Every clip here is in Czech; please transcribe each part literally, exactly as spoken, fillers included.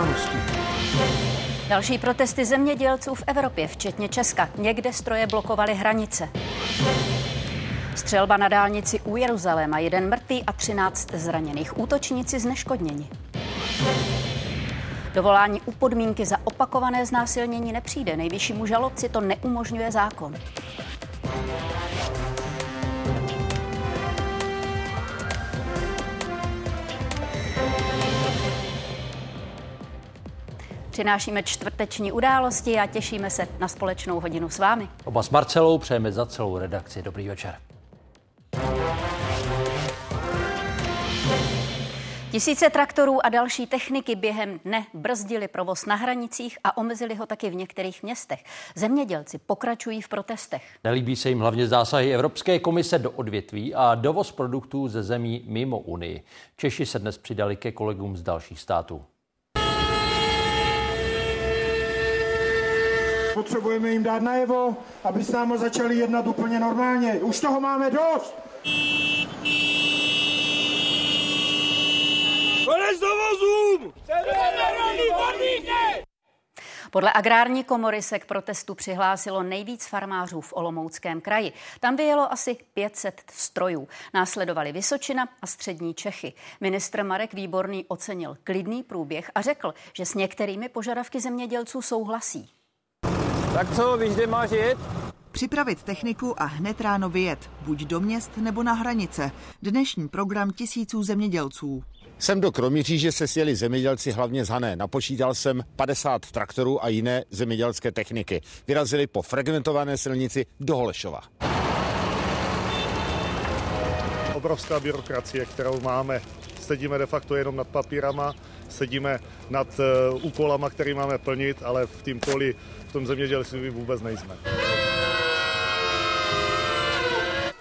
událostí. Další protesty zemědělců v Evropě, včetně Česka. Někde stroje blokovaly hranice. Střelba na dálnici u Jeruzaléma, jeden mrtvý a třináct zraněných. Útočníci zneškodněni. Dovolání u podmínky za opakované znásilnění nepřijde. Nejvyššímu žalobci to neumožňuje zákon. Přinášíme čtvrteční události a těšíme se na společnou hodinu s vámi. Oba s Marcelou přejeme za celou redakci. Dobrý večer. Tisíce traktorů a další techniky během dne brzdili provoz na hranicích a omezili ho taky v některých městech. Zemědělci pokračují v protestech. Nelíbí se jim hlavně zásahy Evropské komise do odvětví a dovoz produktů ze zemí mimo Unii. Češi se dnes přidali ke kolegům z dalších států. Potřebujeme jim dát najevo, aby s námi začali jednat úplně normálně. Už toho máme dost! Konec dovozům! Podle Agrární komory se k protestu přihlásilo nejvíc farmářů v Olomouckém kraji. Tam vyjelo asi pět set strojů. Následovali Vysočina a střední Čechy. Ministr Marek Výborný ocenil klidný průběh a řekl, že s některými požadavky zemědělců souhlasí. Tak co, víš, kde máš jet? Připravit techniku a hned ráno vyjet. Buď do měst nebo na hranice. Dnešní program tisíců zemědělců. Sem do Kroměříže se sjeli zemědělci hlavně z Hané. Napočítal jsem padesát traktorů a jiné zemědělské techniky. Vyrazili po fragmentované silnici do Holešova. Obrovská byrokracie, kterou máme. Sedíme de facto jenom nad papírama, sedíme nad uh, úkolama, který máme plnit, ale v tým poli, v tom zemědělství vůbec nejsme.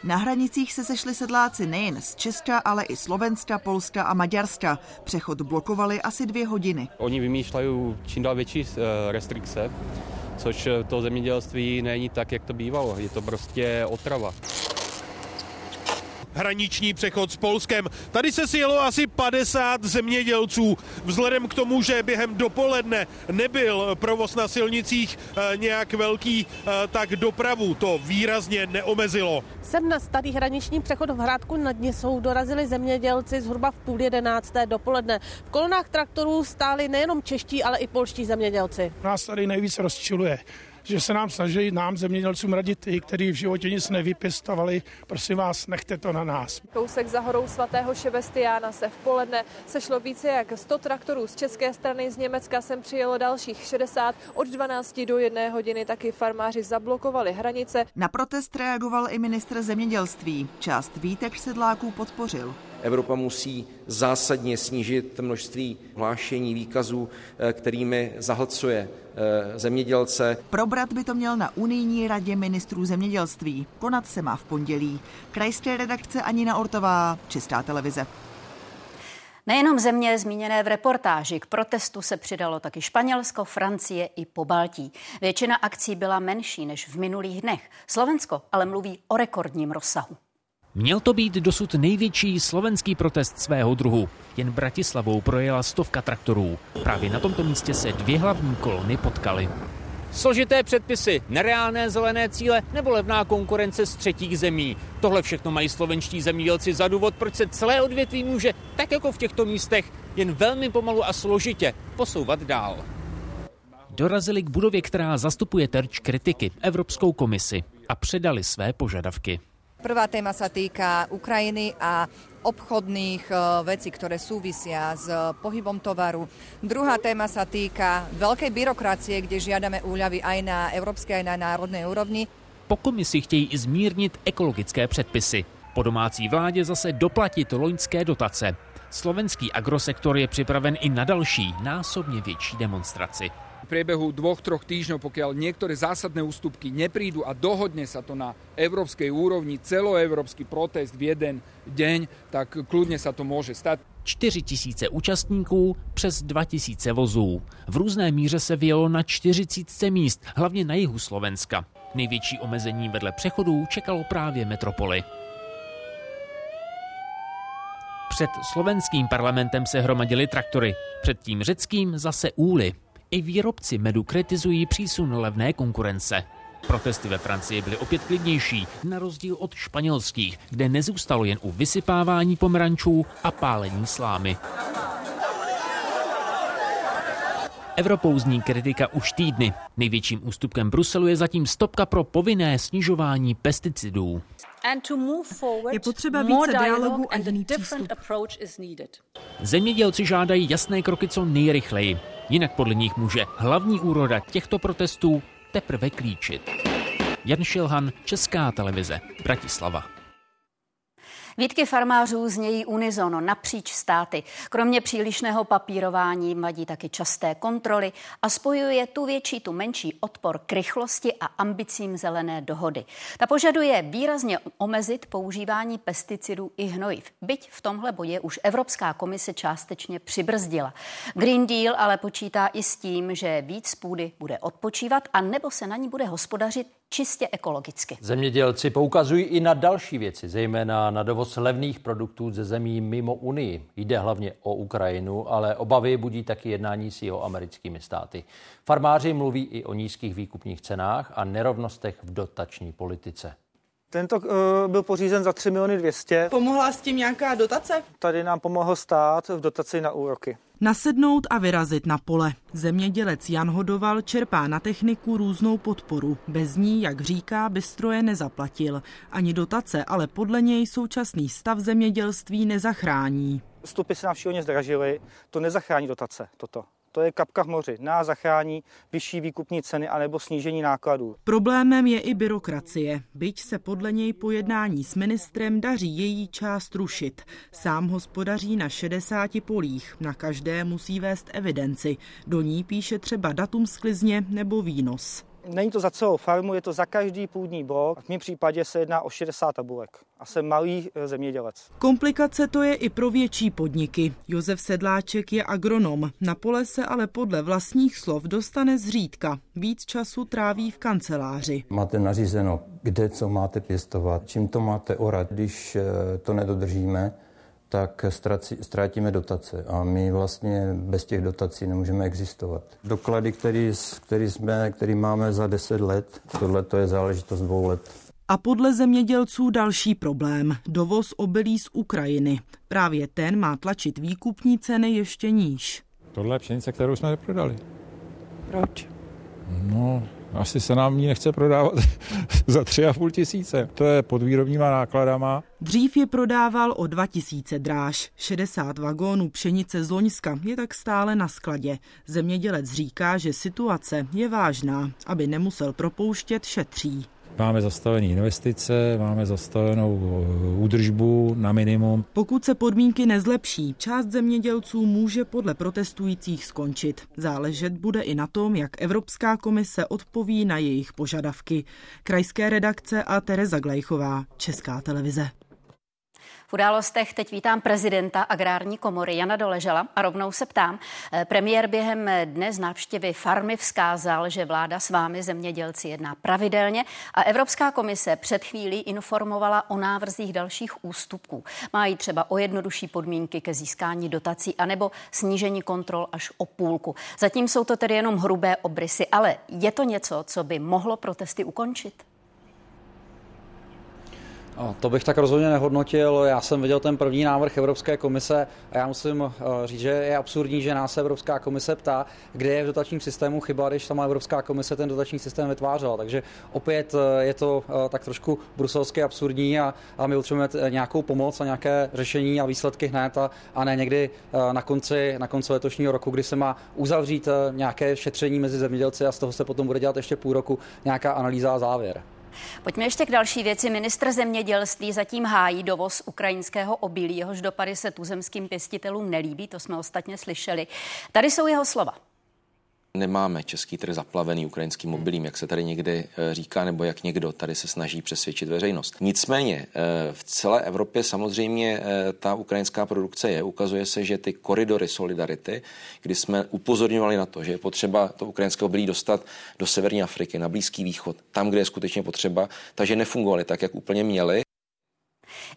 Na hranicích se sešli sedláci nejen z Česka, ale i Slovenska, Polska a Maďarska. Přechod blokovali asi dvě hodiny. Oni vymýšlejí čím dál větší restrikce, což to zemědělství není tak, jak to bývalo. Je to prostě otrava. Hraniční přechod s Polskem. Tady se sjelo asi padesát zemědělců. Vzhledem k tomu, že během dopoledne nebyl provoz na silnicích nějak velký, tak dopravu to výrazně neomezilo. Sem na starý hraniční přechod v Hrádku nad Nisou dorazili zemědělci zhruba v půl jedenácté dopoledne. V kolonách traktorů stáli nejenom čeští, ale i polští zemědělci. Nás tady nejvíc rozčiluje, že se nám snaží nám zemědělcům radit i, kteří v životě nic nevypěstovali. Prosím vás, nechte to na nás. Kousek za horou svatého Šebestiána se v poledne sešlo více jak sto traktorů z české strany, z Německa sem přijelo dalších šedesát. Od dvanácti do jedné hodiny taky farmáři zablokovali hranice. Na protest reagoval i ministr zemědělství. Část výtek sedláků podpořil. Evropa musí zásadně snížit množství hlášení, výkazů, kterými zahlcuje zemědělce. Probrat by to měl na unijní radě ministrů zemědělství. Konat se má v pondělí. Krajské redakce Anina Ortová, Česká televize. Nejenom země zmíněné v reportáži, k protestu se přidalo taky Španělsko, Francie i Pobaltí. Většina akcí byla menší než v minulých dnech. Slovensko ale mluví o rekordním rozsahu. Měl to být dosud největší slovenský protest svého druhu. Jen Bratislavou projela stovka traktorů. Právě na tomto místě se dvě hlavní kolony potkaly. Složité předpisy, nereálné zelené cíle nebo levná konkurence z třetích zemí. Tohle všechno mají slovenští zemědělci za důvod, proč se celé odvětví může, tak jako v těchto místech, jen velmi pomalu a složitě posouvat dál. Dorazili k budově, která zastupuje terč kritiky, Evropskou komisi, a předali své požadavky. Prvá téma sa týka Ukrajiny a obchodných vecí, ktoré súvisia s pohybom tovaru. Druhá téma sa týka veľkej byrokracie, kde žiadame úľavy aj na európskej, aj na národnej úrovni. Po komisi chtějí i zmírnit ekologické předpisy. Po domácí vládě zase doplatit loňské dotace. Slovenský agrosektor je připraven i na další, násobně větší demonstraci. V priebehu dvoch, troch týždňov, pokiaľ niektoré zásadné ústupky neprídu a dohodne sa to na európskej úrovni, celoevropský protest v jeden deň, tak kľudne sa to môže stať. čtyři tisíce účastníků, přes dva tisíce vozů. V různé míře se vyjelo na čtyřicet míst, hlavně na jihu Slovenska. Největší omezení vedle přechodů čekalo právě metropoly. Před slovenským parlamentem se hromadily traktory. Předtím řeckým zase úly. I výrobci medu kritizují přísun levné konkurence. Protesty ve Francii byly opět klidnější, na rozdíl od španělských, kde nezůstalo jen u vysypávání pomerančů a pálení slámy. Evropou zní kritika už týdny. Největším ústupkem Bruselu je zatím stopka pro povinné snižování pesticidů. Je potřeba více dialogu a jiný přístup. Zemědělci žádají jasné kroky co nejrychleji. Jinak podle nich může hlavní úroda těchto protestů teprve klíčit. Jan Šilhan, Česká televize, Bratislava. Výtky farmářů znějí unisono napříč státy. Kromě přílišného papírování vadí taky časté kontroly a spojuje tu větší, tu menší odpor k rychlosti a ambicím zelené dohody. Ta požaduje výrazně omezit používání pesticidů i hnojiv. Byť v tomhle bodě už Evropská komise částečně přibrzdila. Green Deal ale počítá i s tím, že víc půdy bude odpočívat a nebo se na ní bude hospodařit čistě ekologicky. Zemědělci poukazují i na další věci, zejména na dovoz levných produktů ze zemí mimo Unii. Jde hlavně o Ukrajinu, ale obavy budí taky jednání s jihoamerickými státy. Farmáři mluví i o nízkých výkupních cenách a nerovnostech v dotační politice. Tento uh, byl pořízen za tři miliony dvě stě. Pomohla s tím nějaká dotace? Tady nám pomohl stát v dotaci na úroky. Nasednout a vyrazit na pole. Zemědělec Jan Hodoval čerpá na techniku různou podporu. Bez ní, jak říká, by stroje nezaplatil. Ani dotace, ale podle něj současný stav zemědělství nezachrání. Vstupy se nám všeho zdražily, to nezachrání dotace, toto. To je kapka v moři. Nás zachrání vyšší výkupní ceny anebo snížení nákladů. Problémem je i byrokracie. Byť se podle něj po jednání s ministrem daří její část rušit. Sám hospodaří na šedesáti polích. Na každé musí vést evidenci. Do ní píše třeba datum sklizně nebo výnos. Není to za celou farmu, je to za každý půdní blok. V mém případě se jedná o šedesát tabulek a jsem malý zemědělec. Komplikace to je i pro větší podniky. Josef Sedláček je agronom. Na pole se ale podle vlastních slov dostane zřídka. Víc času tráví v kanceláři. Máte nařízeno, kde co máte pěstovat, čím to máte orat. Když to nedodržíme, tak ztrátíme dotace a my vlastně bez těch dotací nemůžeme existovat. Doklady, který, který, jsme, který máme za deset let, tohle to je záležitost dvou let. A podle zemědělců další problém, dovoz obilí z Ukrajiny. Právě ten má tlačit výkupní ceny ještě níž. Tohle je pšenice, kterou jsme neprodali. Proč? No, asi se nám ní nechce prodávat za tři a půl tisíce. To je pod výrobníma nákladama. Dřív je prodával o dva tisíce dráž. šedesát vagónů pšenice z loňska je tak stále na skladě. Zemědělec říká, že situace je vážná, aby nemusel propouštět, šetří. Máme zastavené investice, máme zastavenou údržbu na minimum. Pokud se podmínky nezlepší, část zemědělců může podle protestujících skončit. Záležet bude i na tom, jak Evropská komise odpoví na jejich požadavky. Krajské redakce a Tereza Glejchová, Česká televize. V Událostech teď vítám prezidenta Agrární komory Jana Doležala a rovnou se ptám. Premiér během dne z návštěvy farmy vzkázal, že vláda s vámi zemědělci jedná pravidelně a Evropská komise před chvílí informovala o návrzích dalších ústupků. Mají třeba o jednodušší podmínky ke získání dotací anebo snížení kontrol až o půlku. Zatím jsou to tedy jenom hrubé obrysy, ale je to něco, co by mohlo protesty ukončit? To bych tak rozhodně nehodnotil. Já jsem viděl ten první návrh Evropské komise a já musím říct, že je absurdní, že nás Evropská komise ptá, kde je v dotačním systému chyba, když sama Evropská komise ten dotační systém vytvářela. Takže opět je to tak trošku bruselsky absurdní a, a my potřebujeme nějakou pomoc a nějaké řešení a výsledky hned a, a ne někdy na konci, na konci letošního roku, kdy se má uzavřít nějaké šetření mezi zemědělci a z toho se potom bude dělat ještě půl roku nějaká analýza a závěr. Pojďme ještě k další věci. Ministr zemědělství zatím hájí dovoz ukrajinského obilí, jehož dopady se tuzemským pěstitelům nelíbí, to jsme ostatně slyšeli. Tady jsou jeho slova. Nemáme český trh zaplavený ukrajinským obilím, jak se tady někdy říká, nebo jak někdo tady se snaží přesvědčit veřejnost. Nicméně v celé Evropě samozřejmě ta ukrajinská produkce je. Ukazuje se, že ty koridory solidarity, kdy jsme upozorňovali na to, že je potřeba to ukrajinské obilí dostat do severní Afriky, na Blízký východ, tam, kde je skutečně potřeba, takže nefungovaly tak, jak úplně měly.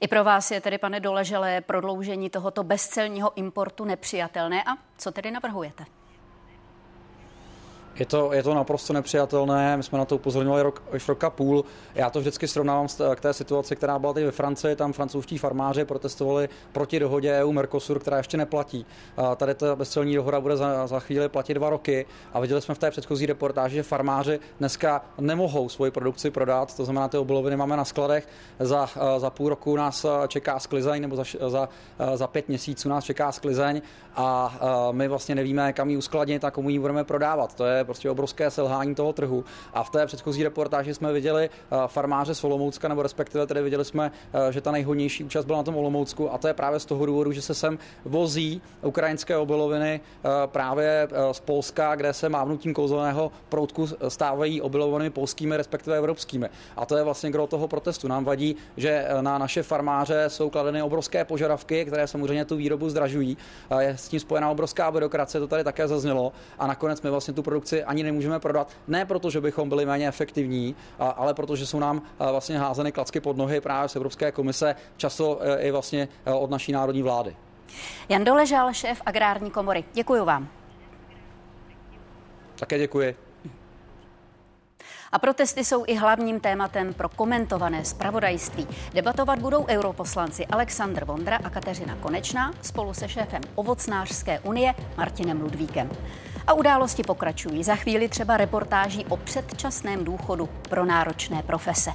I pro vás je tedy, pane Doležale, prodloužení tohoto bezcelního importu nepřijatelné a co tedy navrhujete? Je to, je to naprosto nepřijatelné, my jsme na to upozorňovali rok, už roka půl. Já to vždycky srovnávám s, k té situaci, která byla teď ve Francii, tam francouzští farmáři protestovali proti dohodě E U Mercosur, která ještě neplatí. A tady ta bezcelní dohoda bude za, za chvíli platit dva roky a viděli jsme v té předchozí reportáži, že farmáři dneska nemohou svoji produkci prodat, to znamená, ty obiloviny máme na skladech, za, za půl roku nás čeká sklizeň nebo za, za, za pět měsíců nás čeká sklizeň a my vlastně nevíme, kam ji uskladnit a komu ji budeme prodávat. To je prostě obrovské selhání toho trhu. A v té předchozí reportáži jsme viděli farmáře z Olomoucka, nebo respektive tedy viděli jsme, že ta nejhodnější účast byla na tom Olomoucku a to je právě z toho důvodu, že se sem vozí ukrajinské obiloviny právě z Polska, kde se mávnutím kouzelného proutku stávají obilovinami polskými, respektive evropskými. A to je vlastně gro toho protestu. Nám vadí, že na naše farmáře jsou kladeny obrovské požadavky, které samozřejmě tu výrobu zdražují. Je s tím spojená obrovská byrokracie, to tady také zaznělo. A nakonec my vlastně tu produkci ani nemůžeme prodat, ne proto, že bychom byli méně efektivní, ale protože jsou nám vlastně házeny klacky pod nohy právě z Evropské komise, často i vlastně od naší národní vlády. Jan Doležal, šéf Agrární komory. Děkuji vám. Také děkuji. A protesty jsou i hlavním tématem pro komentované zpravodajství. Debatovat budou europoslanci Alexander Vondra a Kateřina Konečná spolu se šéfem Ovocnářské unie Martinem Ludvíkem. A události pokračují. Za chvíli třeba reportáží o předčasném důchodu pro náročné profese.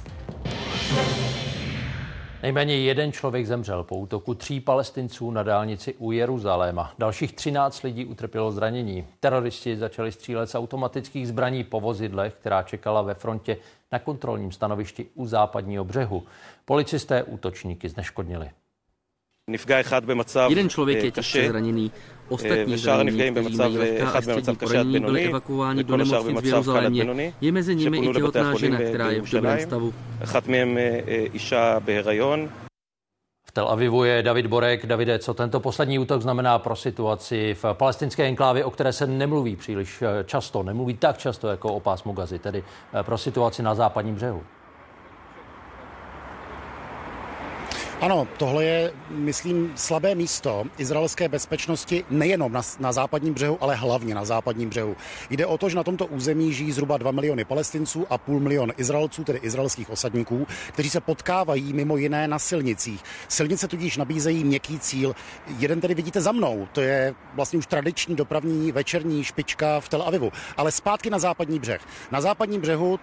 Nejméně jeden člověk zemřel po útoku tří Palestinců na dálnici u Jeruzaléma. Dalších třináct lidí utrpělo zranění. Teroristi začali střílet z automatických zbraní po vozidlech, která čekala ve frontě na kontrolním stanovišti u západního břehu. Policisté útočníky zneškodnili. Jeden člověk je těžce zraněný, ostatní zranění, kteří mají lehká a střední poranění, byli evakuováni do nemocnic v Jeruzalémě. Je mezi nimi i těhotná žena, která je v dobrém stavu. V Tel Avivu je David Borek. Davide, co tento poslední útok znamená pro situaci v palestinské enklávě, o které se nemluví příliš často, nemluví tak často jako o pásmu Gazy, tedy pro situaci na západním břehu? Ano, tohle je, myslím, slabé místo izraelské bezpečnosti nejenom na, na západním břehu, ale hlavně na západním břehu. Jde o to, že na tomto území žijí zhruba dva miliony Palestinců a půl milion Izraelců, tedy izraelských osadníků, kteří se potkávají mimo jiné na silnicích. Silnice tudíž nabízejí měkký cíl. Jeden tedy vidíte za mnou, to je vlastně už tradiční dopravní večerní špička v Tel Avivu. Ale zpátky na západní břeh. Na západním břehu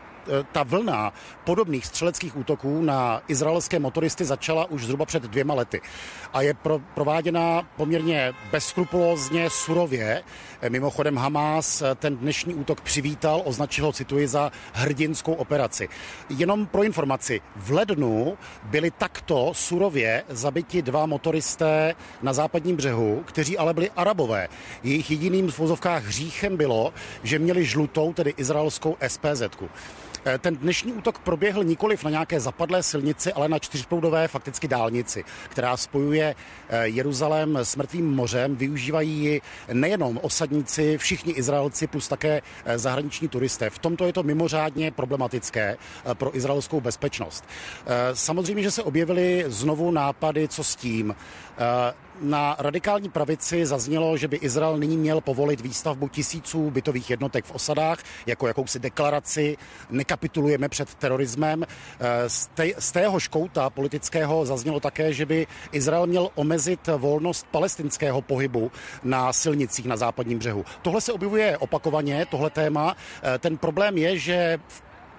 ta vlna podobných střeleckých útoků na izraelské motoristy začala už zhruba před dvěma lety a je pro, prováděna poměrně bezskrupulózně, surově. Mimochodem Hamas ten dnešní útok přivítal, označil ho, cituji, za hrdinskou operaci. Jenom pro informaci, v lednu byli takto surově zabiti dva motoristé na západním břehu, kteří ale byli Arabové. Jejich jediným v vozovkách hříchem bylo, že měli žlutou, tedy izraelskou es pé zetku. Ten dnešní útok proběhl nikoliv na nějaké zapadlé silnici, ale na čtyřproudové fakticky dálnici, která spojuje Jeruzalém s Mrtvým mořem. Využívají ji nejenom osadníci, všichni Izraelci plus také zahraniční turisté. V tomto je to mimořádně problematické pro izraelskou bezpečnost. Samozřejmě, že se objevily znovu nápady, co s tím. Na radikální pravici zaznělo, že by Izrael nyní měl povolit výstavbu tisíců bytových jednotek v osadách, jako jakousi deklaraci, nekapitulujeme před terorismem. Z tého škouta politického zaznělo také, že by Izrael měl omezit volnost palestinského pohybu na silnicích na západním břehu. Tohle se objevuje opakovaně, tohle téma. Ten problém je, že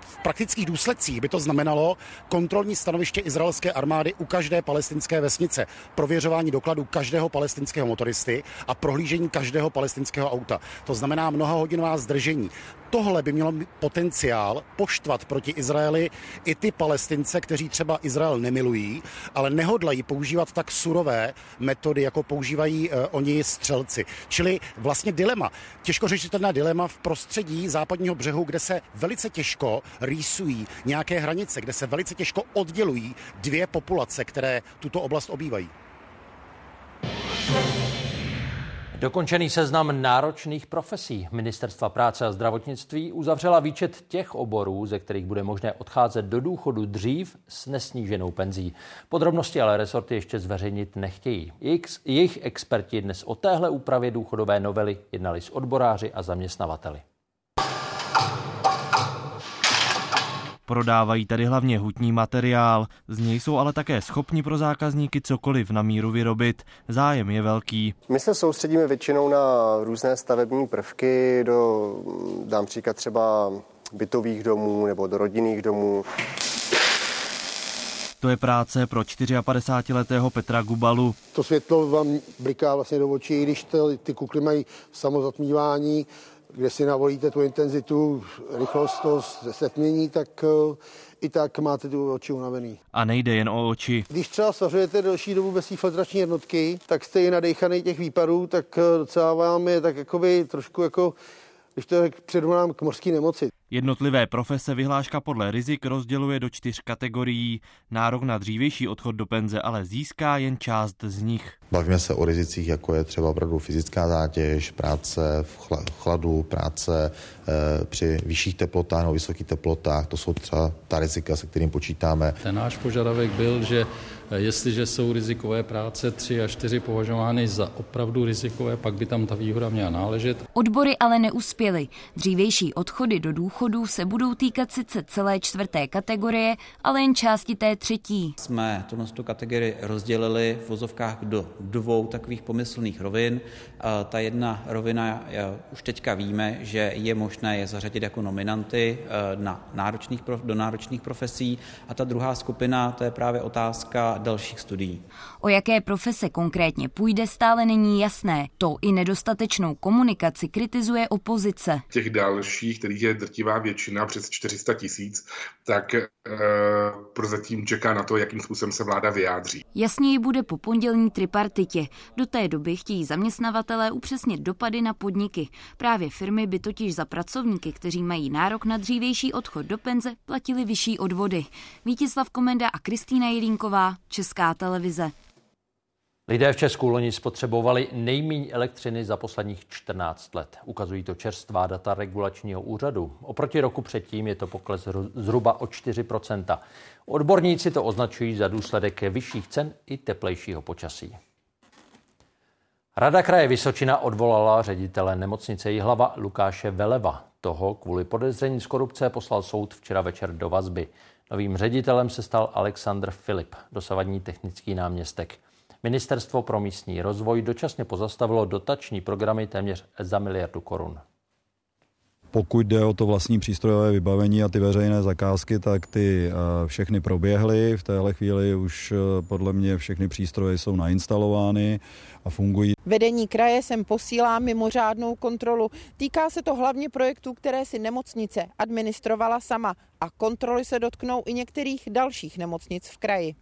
v praktických důsledcích by to znamenalo kontrolní stanoviště izraelské armády u každé palestinské vesnice, prověřování dokladů každého palestinského motoristy a prohlížení každého palestinského auta. To znamená mnohahodinová zdržení. Tohle by mělo potenciál poštvat proti Izraeli i ty Palestince, kteří třeba Izrael nemilují, ale nehodlají používat tak surové metody, jako používají oni střelci. Čili vlastně dilema. Těžko řešitelné dilema v prostředí západního břehu, kde se velice těžko rýsují nějaké hranice, kde se velice těžko oddělují dvě populace, které tuto oblast obývají. Dokončený seznam náročných profesí Ministerstva práce a zdravotnictví uzavřela výčet těch oborů, ze kterých bude možné odcházet do důchodu dřív s nesníženou penzí. Podrobnosti ale resorty ještě zveřejnit nechtějí. Jejich experti dnes o téhle úpravě důchodové novely jednali s odboráři a zaměstnavateli. Prodávají tady hlavně hutní materiál, z něj jsou ale také schopni pro zákazníky cokoliv na míru vyrobit. Zájem je velký. My se soustředíme většinou na různé stavební prvky, do, dám příklad třeba bytových domů nebo do rodinných domů. To je práce pro padesátičtyřletého Petra Gubalu. To světlo vám bliká vlastně do očí, když ty kukly mají samozatmívání, kde si navolíte tu intenzitu, rychlost, to setmění, tak i tak máte tu oči unavený. A nejde jen o oči. Když třeba svařujete delší dobu bez filtrační jednotky, tak jste i nadejchaný těch výpadů, tak docela vám je tak jakoby trošku jako, když to předmluvám, k mořský nemoci. Jednotlivé profese vyhláška podle rizik rozděluje do čtyř kategorií. Nárok na dřívější odchod do penze ale získá jen část z nich. Bavíme se o rizicích, jako je třeba opravdu fyzická zátěž, práce v chladu, práce e, při vyšších teplotách nebo vysokých teplotách. To jsou třeba ta rizika, se kterým počítáme. Ten náš požadavek byl, že jestliže jsou rizikové práce tři a čtyři považovány za opravdu rizikové, pak by tam ta výhoda měla náležet. Odbory ale neuspěly. Dřívější odchody do důchodu se budou týkat sice celé čtvrté kategorie, ale jen části té třetí. Jsme tuto kategorii rozdělili v vozovkách do dvou takových pomyslných rovin. Ta jedna rovina, už teďka víme, že je možné je zařadit jako nominanty na náročných, do náročných profesí, a ta druhá skupina, to je právě otázka dalších studií. O jaké profese konkrétně půjde, stále není jasné. To i nedostatečnou komunikaci kritizuje opozice. Těch dalších, kterých je drtivá většina, přes čtyři sta tisíc, tak e, prozatím čeká na to, jakým způsobem se vláda vyjádří. Jasněji bude po pondělní tripartitě. Do té doby chtějí zaměstnavatelé upřesnit dopady na podniky. Právě firmy by totiž za pracovníky, kteří mají nárok na dřívější odchod do penze, platili vyšší odvody. Vítislav Komenda a Kristýna Jelínková, Česká televize. Lidé v Česku loni spotřebovali nejméně elektřiny za posledních čtrnáct let. Ukazují to čerstvá data regulačního úřadu. Oproti roku předtím je to pokles zhruba o čtyři procenta. Odborníci to označují za důsledek vyšších cen i teplejšího počasí. Rada kraje Vysočina odvolala ředitele nemocnice Jihlava Lukáše Veleva. Toho kvůli podezření z korupce poslal soud včera večer do vazby. Novým ředitelem se stal Alexandr Filip, dosavadní technický náměstek. Ministerstvo pro místní rozvoj dočasně pozastavilo dotační programy téměř za miliardu korun. Pokud jde o to vlastní přístrojové vybavení a ty veřejné zakázky, tak ty všechny proběhly. V téhle chvíli už podle mě všechny přístroje jsou nainstalovány a fungují. Vedení kraje sem posílá mimořádnou kontrolu. Týká se to hlavně projektů, které si nemocnice administrovala sama, a kontroly se dotknou i některých dalších nemocnic v kraji.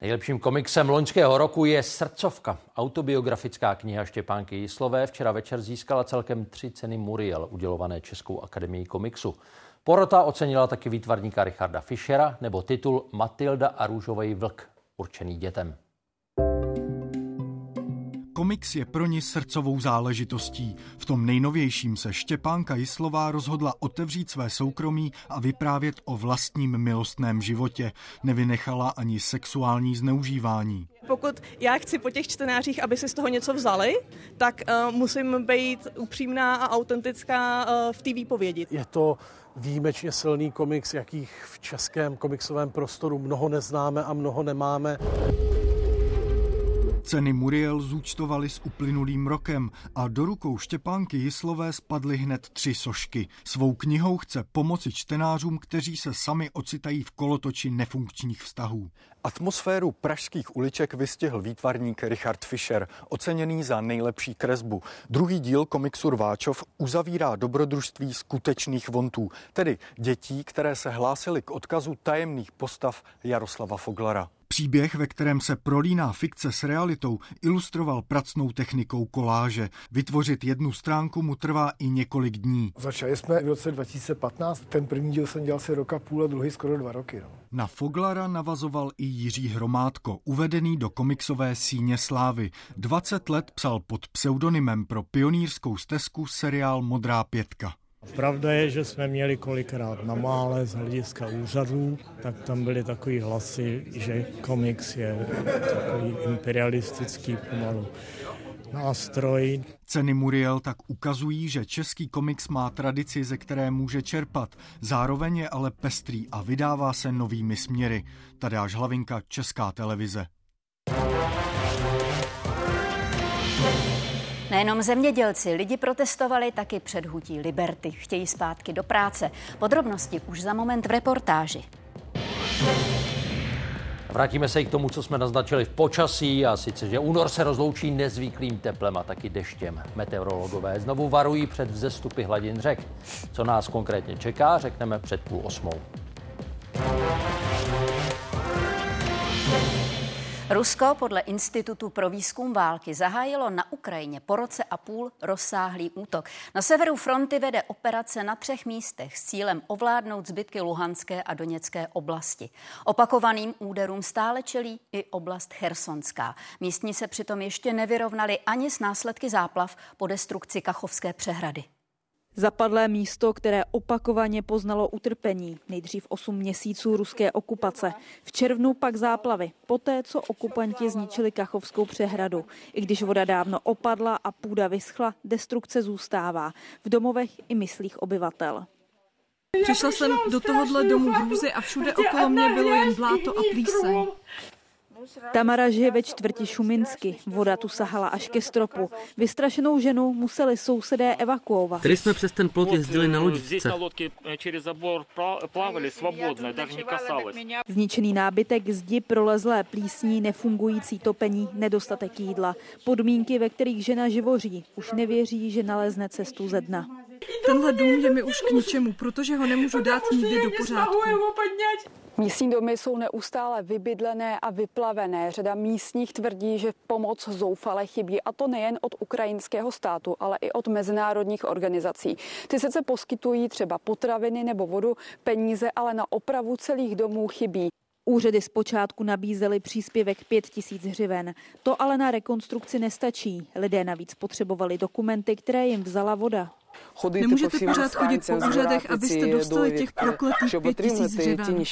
Nejlepším komiksem loňského roku je Srdcovka. Autobiografická kniha Štěpánky Jislové včera večer získala celkem tři ceny Muriel, udělované Českou akademií komiksu. Porota ocenila taky výtvarníka Richarda Fischera nebo titul Matilda a růžovej vlk, určený dětem. Komiks je pro ni srdcovou záležitostí. V tom nejnovějším se Štěpánka Jislová rozhodla otevřít své soukromí a vyprávět o vlastním milostném životě. Nevynechala ani sexuální zneužívání. Pokud já chci po těch čtenářích, aby si z toho něco vzali, tak uh, musím být upřímná a autentická uh, v té výpovědi. Je to výjimečně silný komiks, jakých v českém komiksovém prostoru mnoho neznáme a mnoho nemáme. Ceny Muriel zúčtovali s uplynulým rokem a do rukou Štěpánky Jislové spadly hned tři sošky. Svou knihou chce pomoci čtenářům, kteří se sami ocitají v kolotoči nefunkčních vztahů. Atmosféru pražských uliček vystihl výtvarník Richard Fischer, oceněný za nejlepší kresbu. Druhý díl komiksu Rváčov uzavírá dobrodružství skutečných vontů, tedy dětí, které se hlásily k odkazu tajemných postav Jaroslava Foglara. Příběh, ve kterém se prolíná fikce s realitou, ilustroval pracnou technikou koláže. Vytvořit jednu stránku mu trvá i několik dní. Začali jsme v roce dva tisíce patnáct, ten první díl jsem dělal asi roka půl a druhý skoro dva roky. No. Na Foglara navazoval i Jiří Hromádko, uvedený do komiksové síně slávy. dvacet let psal pod pseudonymem pro pionýrskou stezku seriál Modrá pětka. Pravda je, že jsme měli kolikrát na mále z hlediska úřadů, tak tam byly takový hlasy, že komiks je takový imperialistický pomalu nástroj. Ceny Muriel tak ukazují, že český komiks má tradici, ze které může čerpat. Zároveň je ale pestrý a vydává se novými směry. Tadeáš Hlavinka, Česká televize. Nejenom zemědělci, lidi protestovali taky před hutí Liberty. Chtějí zpátky do práce. Podrobnosti už za moment v reportáži. Vrátíme se i k tomu, co jsme naznačili v počasí, a sice, že únor se rozloučí nezvyklým teplem a taky deštěm. Meteorologové znovu varují před vzestupy hladin řek. Co nás konkrétně čeká, řekneme před půl osmou. Rusko podle Institutu pro výzkum války zahájilo na Ukrajině po roce a půl rozsáhlý útok. Na severu fronty vede operace na třech místech s cílem ovládnout zbytky Luhanské a Doněcké oblasti. Opakovaným úderům stále čelí i oblast Chersonská. Místní se přitom ještě nevyrovnali ani s následky záplav po destrukci Kachovské přehrady. Zapadlé místo, které opakovaně poznalo utrpení, nejdřív osm měsíců ruské okupace, v červnu pak záplavy, poté co okupanti zničili Kachovskou přehradu. I když voda dávno opadla a půda vyschla, destrukce zůstává v domovech i myslích obyvatel. Přišla jsem do tohohle domu hrůzy a všude okolo mě bylo jen bláto a plíseň. Tamara žije ve čtvrti Šuminsky. Voda tu sahala až ke stropu. Vystrašenou ženu museli sousedé evakuovat. Tady jsme přes ten plot jezdili na lodičce. Zničený nábytek, zdi, prolezlé plísní, nefungující topení, nedostatek jídla. Podmínky, ve kterých žena živoří, už nevěří, že nalezne cestu ze dna. Tenhle dům je mi už k ničemu, protože ho nemůžu dát nikdy do pořádku. Místní domy jsou neustále vybydlené a vyplavené. Řada místních tvrdí, že pomoc zoufale chybí, a to nejen od ukrajinského státu, ale i od mezinárodních organizací. Ty sice poskytují třeba potraviny nebo vodu, peníze ale na opravu celých domů chybí. Úřady zpočátku nabízely příspěvek pět tisíc hřiven. To ale na rekonstrukci nestačí. Lidé navíc potřebovali dokumenty, které jim vzala voda. Nemůžete pořád chodit po úřadech, abyste dostali těch prokletých pět tisíc hřiven.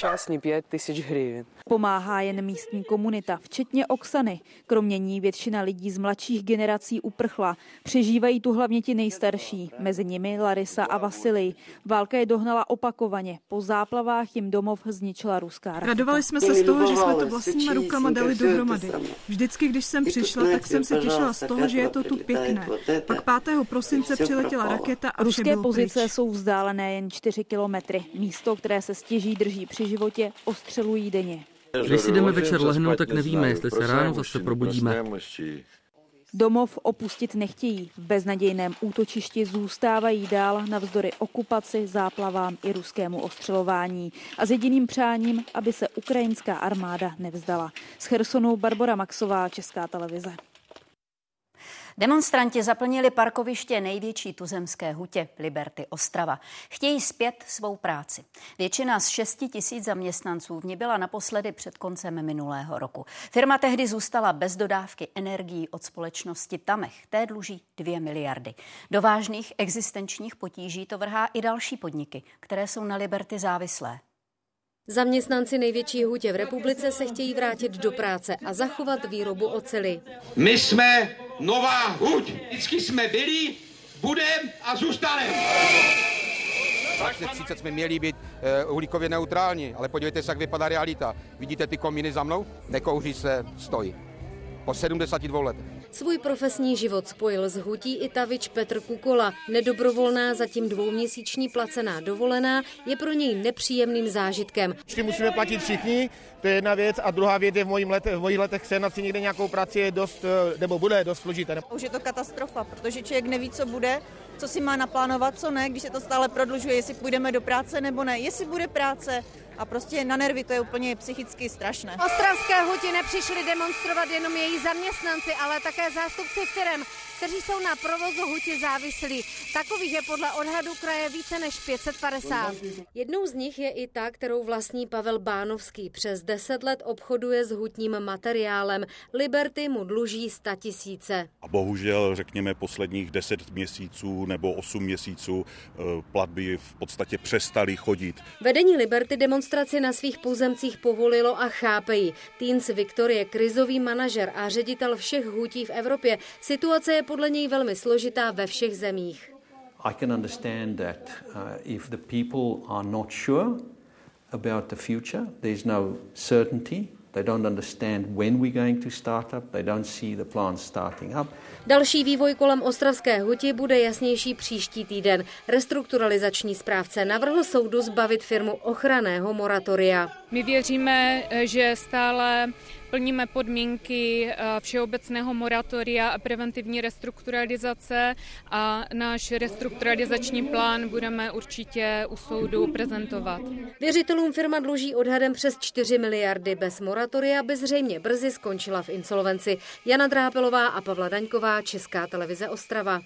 Pomáhá jen místní komunita, včetně Oksany. Kromě ní většina lidí z mladších generací uprchla. Přežívají tu hlavně ti nejstarší, mezi nimi Larisa a Vasilij. Válka je dohnala opakovaně. Po záplavách jim domov zničila ruská raketa. Radovali jsme se z toho, že jsme to vlastníma rukama dali dohromady. Vždycky, když jsem přišla, tak jsem se těšila z toho, že je to tu pěkné. Pak pátého prosince přiletěla raketa. Ruské pozice pryč. Jsou vzdálené jen čtyři kilometry. Místo, které se stěží drží při životě, ostřelují denně. Když si jdeme večer lehnout, tak nevíme, jestli se ráno zase probudíme. Domov opustit nechtějí. V beznadějném útočišti zůstávají dál navzdory okupaci, záplavám i ruskému ostřelování. A s jediným přáním, aby se ukrajinská armáda nevzdala. Z Chersonu Barbora Maxová, Česká televize. Demonstranti zaplnili parkoviště největší tuzemské hutě Liberty Ostrava. Chtějí zpět svou práci. Většina z šesti tisíc zaměstnanců v ní byla naposledy před koncem minulého roku. Firma tehdy zůstala bez dodávky energií od společnosti Tamech. Té dluží dvě miliardy. Do vážných existenčních potíží to vrhá i další podniky, které jsou na Liberty závislé. Zaměstnanci největší hutě v republice se chtějí vrátit do práce a zachovat výrobu oceli. My jsme nová huť. Vždycky jsme byli, budem a zůstaneme. dva tisíce třicet jsme měli být uhlíkově neutrální, ale podívejte se, jak vypadá realita. Vidíte ty komíny za mnou? Nekouří se, stojí. Po sedmdesáti dvou letech. Svůj profesní život spojil s hutí i tavič Petr Kukola. Nedobrovolná, zatím dvouměsíční placená dovolená je pro něj nepříjemným zážitkem. Vždy musíme platit všichni, to je jedna věc, a druhá věc je v, mojím let, v mojich letech sehnat si někde nějakou práci je dost, nebo bude dost složité. Už je to katastrofa, protože člověk neví, co bude, co si má naplánovat, co ne, když se to stále prodlužuje, jestli půjdeme do práce nebo ne, jestli bude práce. a prostě na nervy to je úplně psychicky strašné. Ostravské huti nepřišli demonstrovat jenom její zaměstnanci, ale také zástupci firem, kteří jsou na provozu huti závislí. Takových je podle odhadu kraje více než pět set padesát. Jednou z nich je i ta, kterou vlastní Pavel Bánovský. Přes deset let obchoduje s hutním materiálem. Liberty mu dluží statisíce. A bohužel, řekněme, posledních deset měsíců nebo osm měsíců platby v podstatě přestaly chodit. Vedení Liberty demonstraci na svých pozemcích povolilo a chápejí. Týnc Viktor je krizový manažer a ředitel všech hutí v Evropě. Situace je podle něj velmi složitá ve všech zemích. I can understand that if the people are not sure about the future, there is no certainty. They don't understand when we're going to start up. They don't see the plants starting up. Další vývoj kolem ostravské huti bude jasnější příští týden. Restrukturalizační správce navrhl soudu zbavit firmu ochranného moratoria. My věříme, že stále plníme podmínky všeobecného moratoria a preventivní restrukturalizace a náš restrukturalizační plán budeme určitě u soudu prezentovat. Věřitelům firma dluží odhadem přes čtyři miliardy. Bez moratoria by zřejmě brzy skončila v insolvenci. Jana Drápelová a Pavla Daňková, Česká televize Ostrava.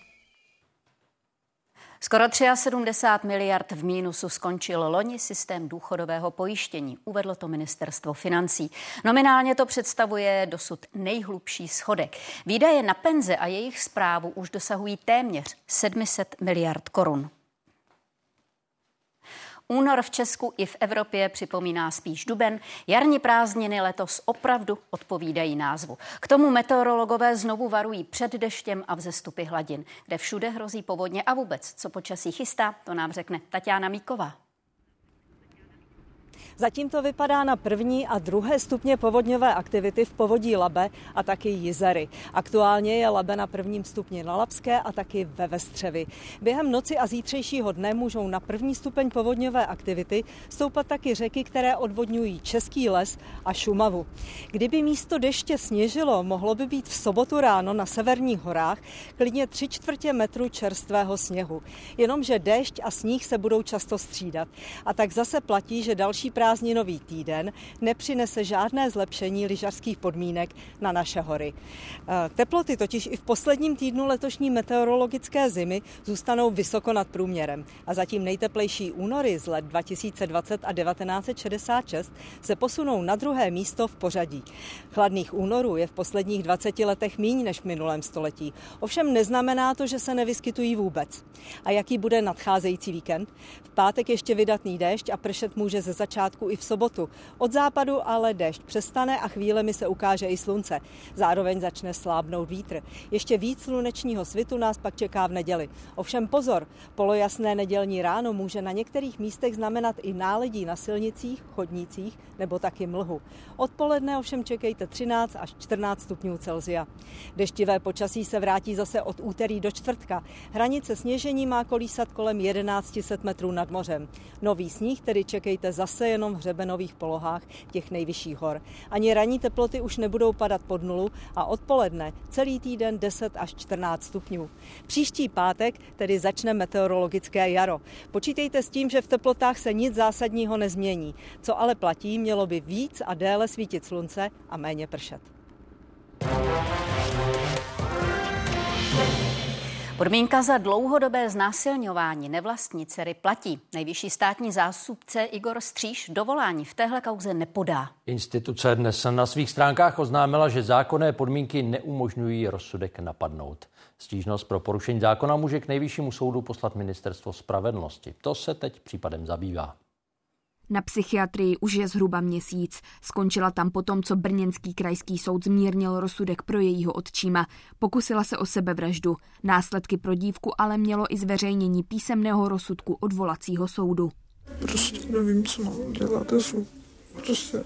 Skoro sedmdesát tři miliard v mínusu skončil loni systém důchodového pojištění, uvedlo to ministerstvo financí. Nominálně to představuje dosud nejhlubší schodek. Výdaje na penze a jejich správu už dosahují téměř sedm set miliard korun. Únor v Česku i v Evropě připomíná spíš duben. Jarní prázdniny letos opravdu odpovídají názvu. K tomu meteorologové znovu varují před deštěm a vzestupy hladin, kde všude hrozí povodně a vůbec, co počasí chystá, to nám řekne Taťána Míková. Zatím to vypadá na první a druhé stupně povodňové aktivity v povodí Labe a taky Jizery. Aktuálně je Labe na prvním stupni na Labské a taky ve Vestřevi. Během noci a zítřejšího dne můžou na první stupeň povodňové aktivity stoupat taky řeky, které odvodňují Český les a Šumavu. Kdyby místo deště sněžilo, mohlo by být v sobotu ráno na severních horách klidně tři čtvrtě metru čerstvého sněhu. Jenomže déšť a sníh se budou často střídat. A tak zase platí, že další prázdninový týden nepřinese žádné zlepšení lyžařských podmínek na naše hory. Teploty totiž i v posledním týdnu letošní meteorologické zimy zůstanou vysoko nad průměrem a zatím nejteplejší únory z let dva tisíce dvacet a devatenáct set šedesát šest se posunou na druhé místo v pořadí. Chladných únorů je v posledních dvaceti letech míň než v minulém století. Ovšem neznamená to, že se nevyskytují vůbec. A jaký bude nadcházející víkend? V pátek ještě vydatný déšť a pršet může ze začátku i v sobotu. Od západu ale déšť přestane a chvílemi se ukáže i slunce. Zároveň začne slábnout vítr. Ještě víc slunečního svitu nás pak čeká v neděli. Ovšem pozor, polojasné nedělní ráno může na některých místech znamenat i náledí na silnicích, chodnících nebo taky mlhu. Odpoledne ovšem čekejte třináct až čtrnáct stupňů Celsia. Deštivé počasí se vrátí zase od úterý do čtvrtka. Hranice sněžení má kolísat kolem tisíc sto metrů nad mořem. Nový sníh tedy čekejte zase jenom v hřebenových polohách těch nejvyšších hor. Ani ranní teploty už nebudou padat pod nulu a odpoledne celý týden deset až čtrnáct stupňů. Příští pátek tedy začne meteorologické jaro. Počítejte s tím, že v teplotách se nic zásadního nezmění. Co ale platí, mělo by víc a déle svítit slunce a méně pršet. Podmínka za dlouhodobé znásilňování nevlastní dcery platí. Nejvyšší státní zástupce Igor Stříž dovolání v téhle kauze nepodá. Instituce dnes na svých stránkách oznámila, že zákonné podmínky neumožňují rozsudek napadnout. Stížnost pro porušení zákona může k nejvyššímu soudu poslat ministerstvo spravedlnosti. To se teď případem zabývá. Na psychiatrii už je zhruba měsíc. Skončila tam potom, co brněnský krajský soud zmírnil rozsudek pro jejího otčíma. Pokusila se o sebevraždu. Následky pro dívku ale mělo i zveřejnění písemného rozsudku odvolacího soudu. Prostě nevím, co mám dělat. Já jsem prostě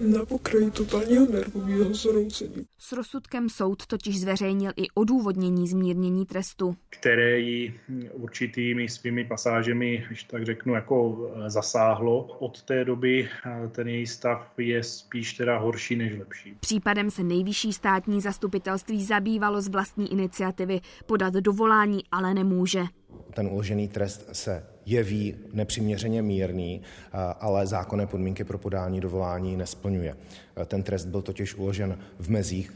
na pokraji totálního nervového zhroucení. S rozsudkem soud totiž zveřejnil i odůvodnění zmírnění trestu, které ji určitými svými pasážemi, když tak řeknu, jako zasáhlo. Od té doby ten její stav je spíš teda horší než lepší. Případem se nejvyšší státní zastupitelství zabývalo z vlastní iniciativy. Podat dovolání ale nemůže. Ten uložený trest se jeví nepřiměřeně mírný, ale zákonné podmínky pro podání dovolání nesplňuje. Ten trest byl totiž uložen v mezích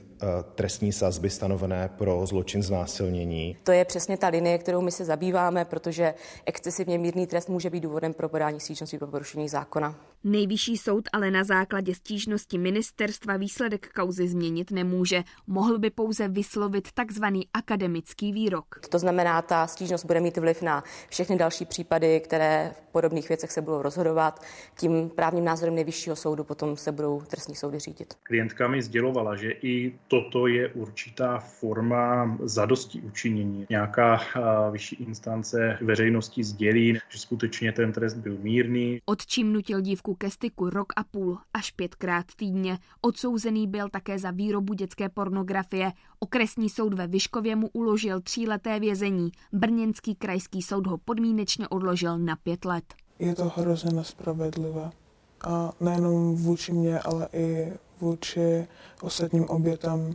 trestní sazby stanovené pro zločin znásilnění. To je přesně ta linie, kterou my se zabýváme, protože excesivně mírný trest může být důvodem pro podání stížnosti pro porušení zákona. Nejvyšší soud ale na základě stížnosti ministerstva výsledek kauzy změnit nemůže. Mohl by pouze vyslovit takzvaný akademický výrok. To znamená, ta stížnost bude mít vliv na všechny další případy, které v podobných věcech se budou rozhodovat. Tím právním názorem nejvyššího soudu potom se budou trestní soudy řídit. Klientka mi sdělovala, že i toto je určitá forma zadostiučinění. Nějaká vyšší instance veřejnosti sdělí, že skutečně ten trest byl mírný. Otčím nutil dívku ke styku rok a půl až pětkrát týdně. Odsouzený byl také za výrobu dětské pornografie. Okresní soud ve Vyškově mu uložil tříleté vězení. Brněnský krajský soud ho podmínečně odložil na pět let. Je to hrozně nespravedlivé. A nejenom vůči mně, ale i vůči ostatním obětám,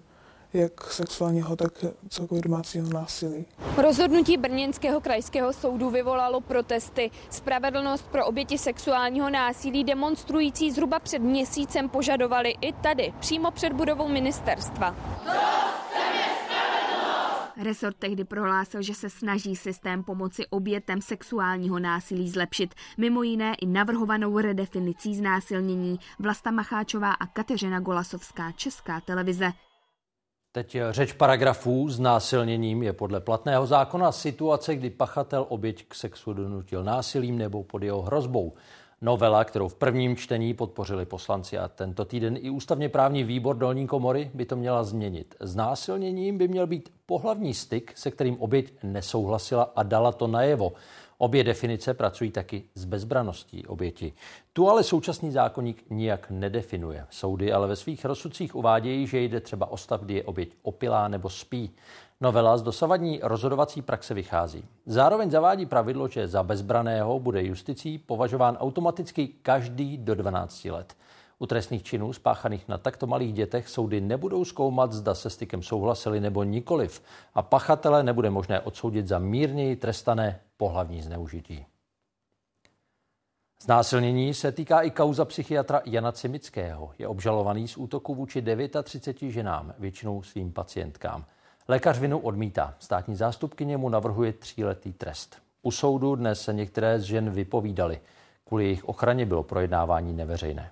jak sexuálního, tak celkově domácího násilí. Rozhodnutí brněnského krajského soudu vyvolalo protesty. Spravedlnost pro oběti sexuálního násilí demonstrující zhruba před měsícem požadovali i tady, přímo před budovou ministerstva. Resort tehdy prohlásil, že se snaží systém pomoci obětem sexuálního násilí zlepšit. Mimo jiné i navrhovanou redefinicí znásilnění. Vlasta Macháčová a Kateřina Golasovská, Česká televize. Teď řeč paragrafů. Znásilněním je podle platného zákona situace, kdy pachatel oběť k sexu donutil násilím nebo pod jeho hrozbou. Novela, kterou v prvním čtení podpořili poslanci a tento týden i ústavněprávní výbor dolní komory, by to měla změnit. Znásilněním by měl být pohlavní styk, se kterým oběť nesouhlasila a dala to najevo. Obě definice pracují taky s bezbranností oběti. Tu ale současný zákoník nijak nedefinuje. Soudy ale ve svých rozsudcích uvádějí, že jde třeba o stav, kdy je oběť opilá nebo spí. Novela z dosavadní rozhodovací praxe vychází. Zároveň zavádí pravidlo, že za bezbraného bude justicí považován automaticky každý do dvanácti let. U trestných činů spáchaných na takto malých dětech soudy nebudou zkoumat, zda se stykem souhlasili nebo nikoliv, a pachatele nebude možné odsoudit za mírněji trestané pohlavní zneužití. Znásilnění se týká i kauza psychiatra Jana Cimického. Je obžalovaný z útoku vůči třiceti devíti ženám, většinou svým pacientkám. Lékař vinu odmítá. Státní zástupkyně mu navrhuje tříletý trest. U soudu dnes se některé z žen vypovídaly. Kvůli jejich ochraně bylo projednávání neveřejné.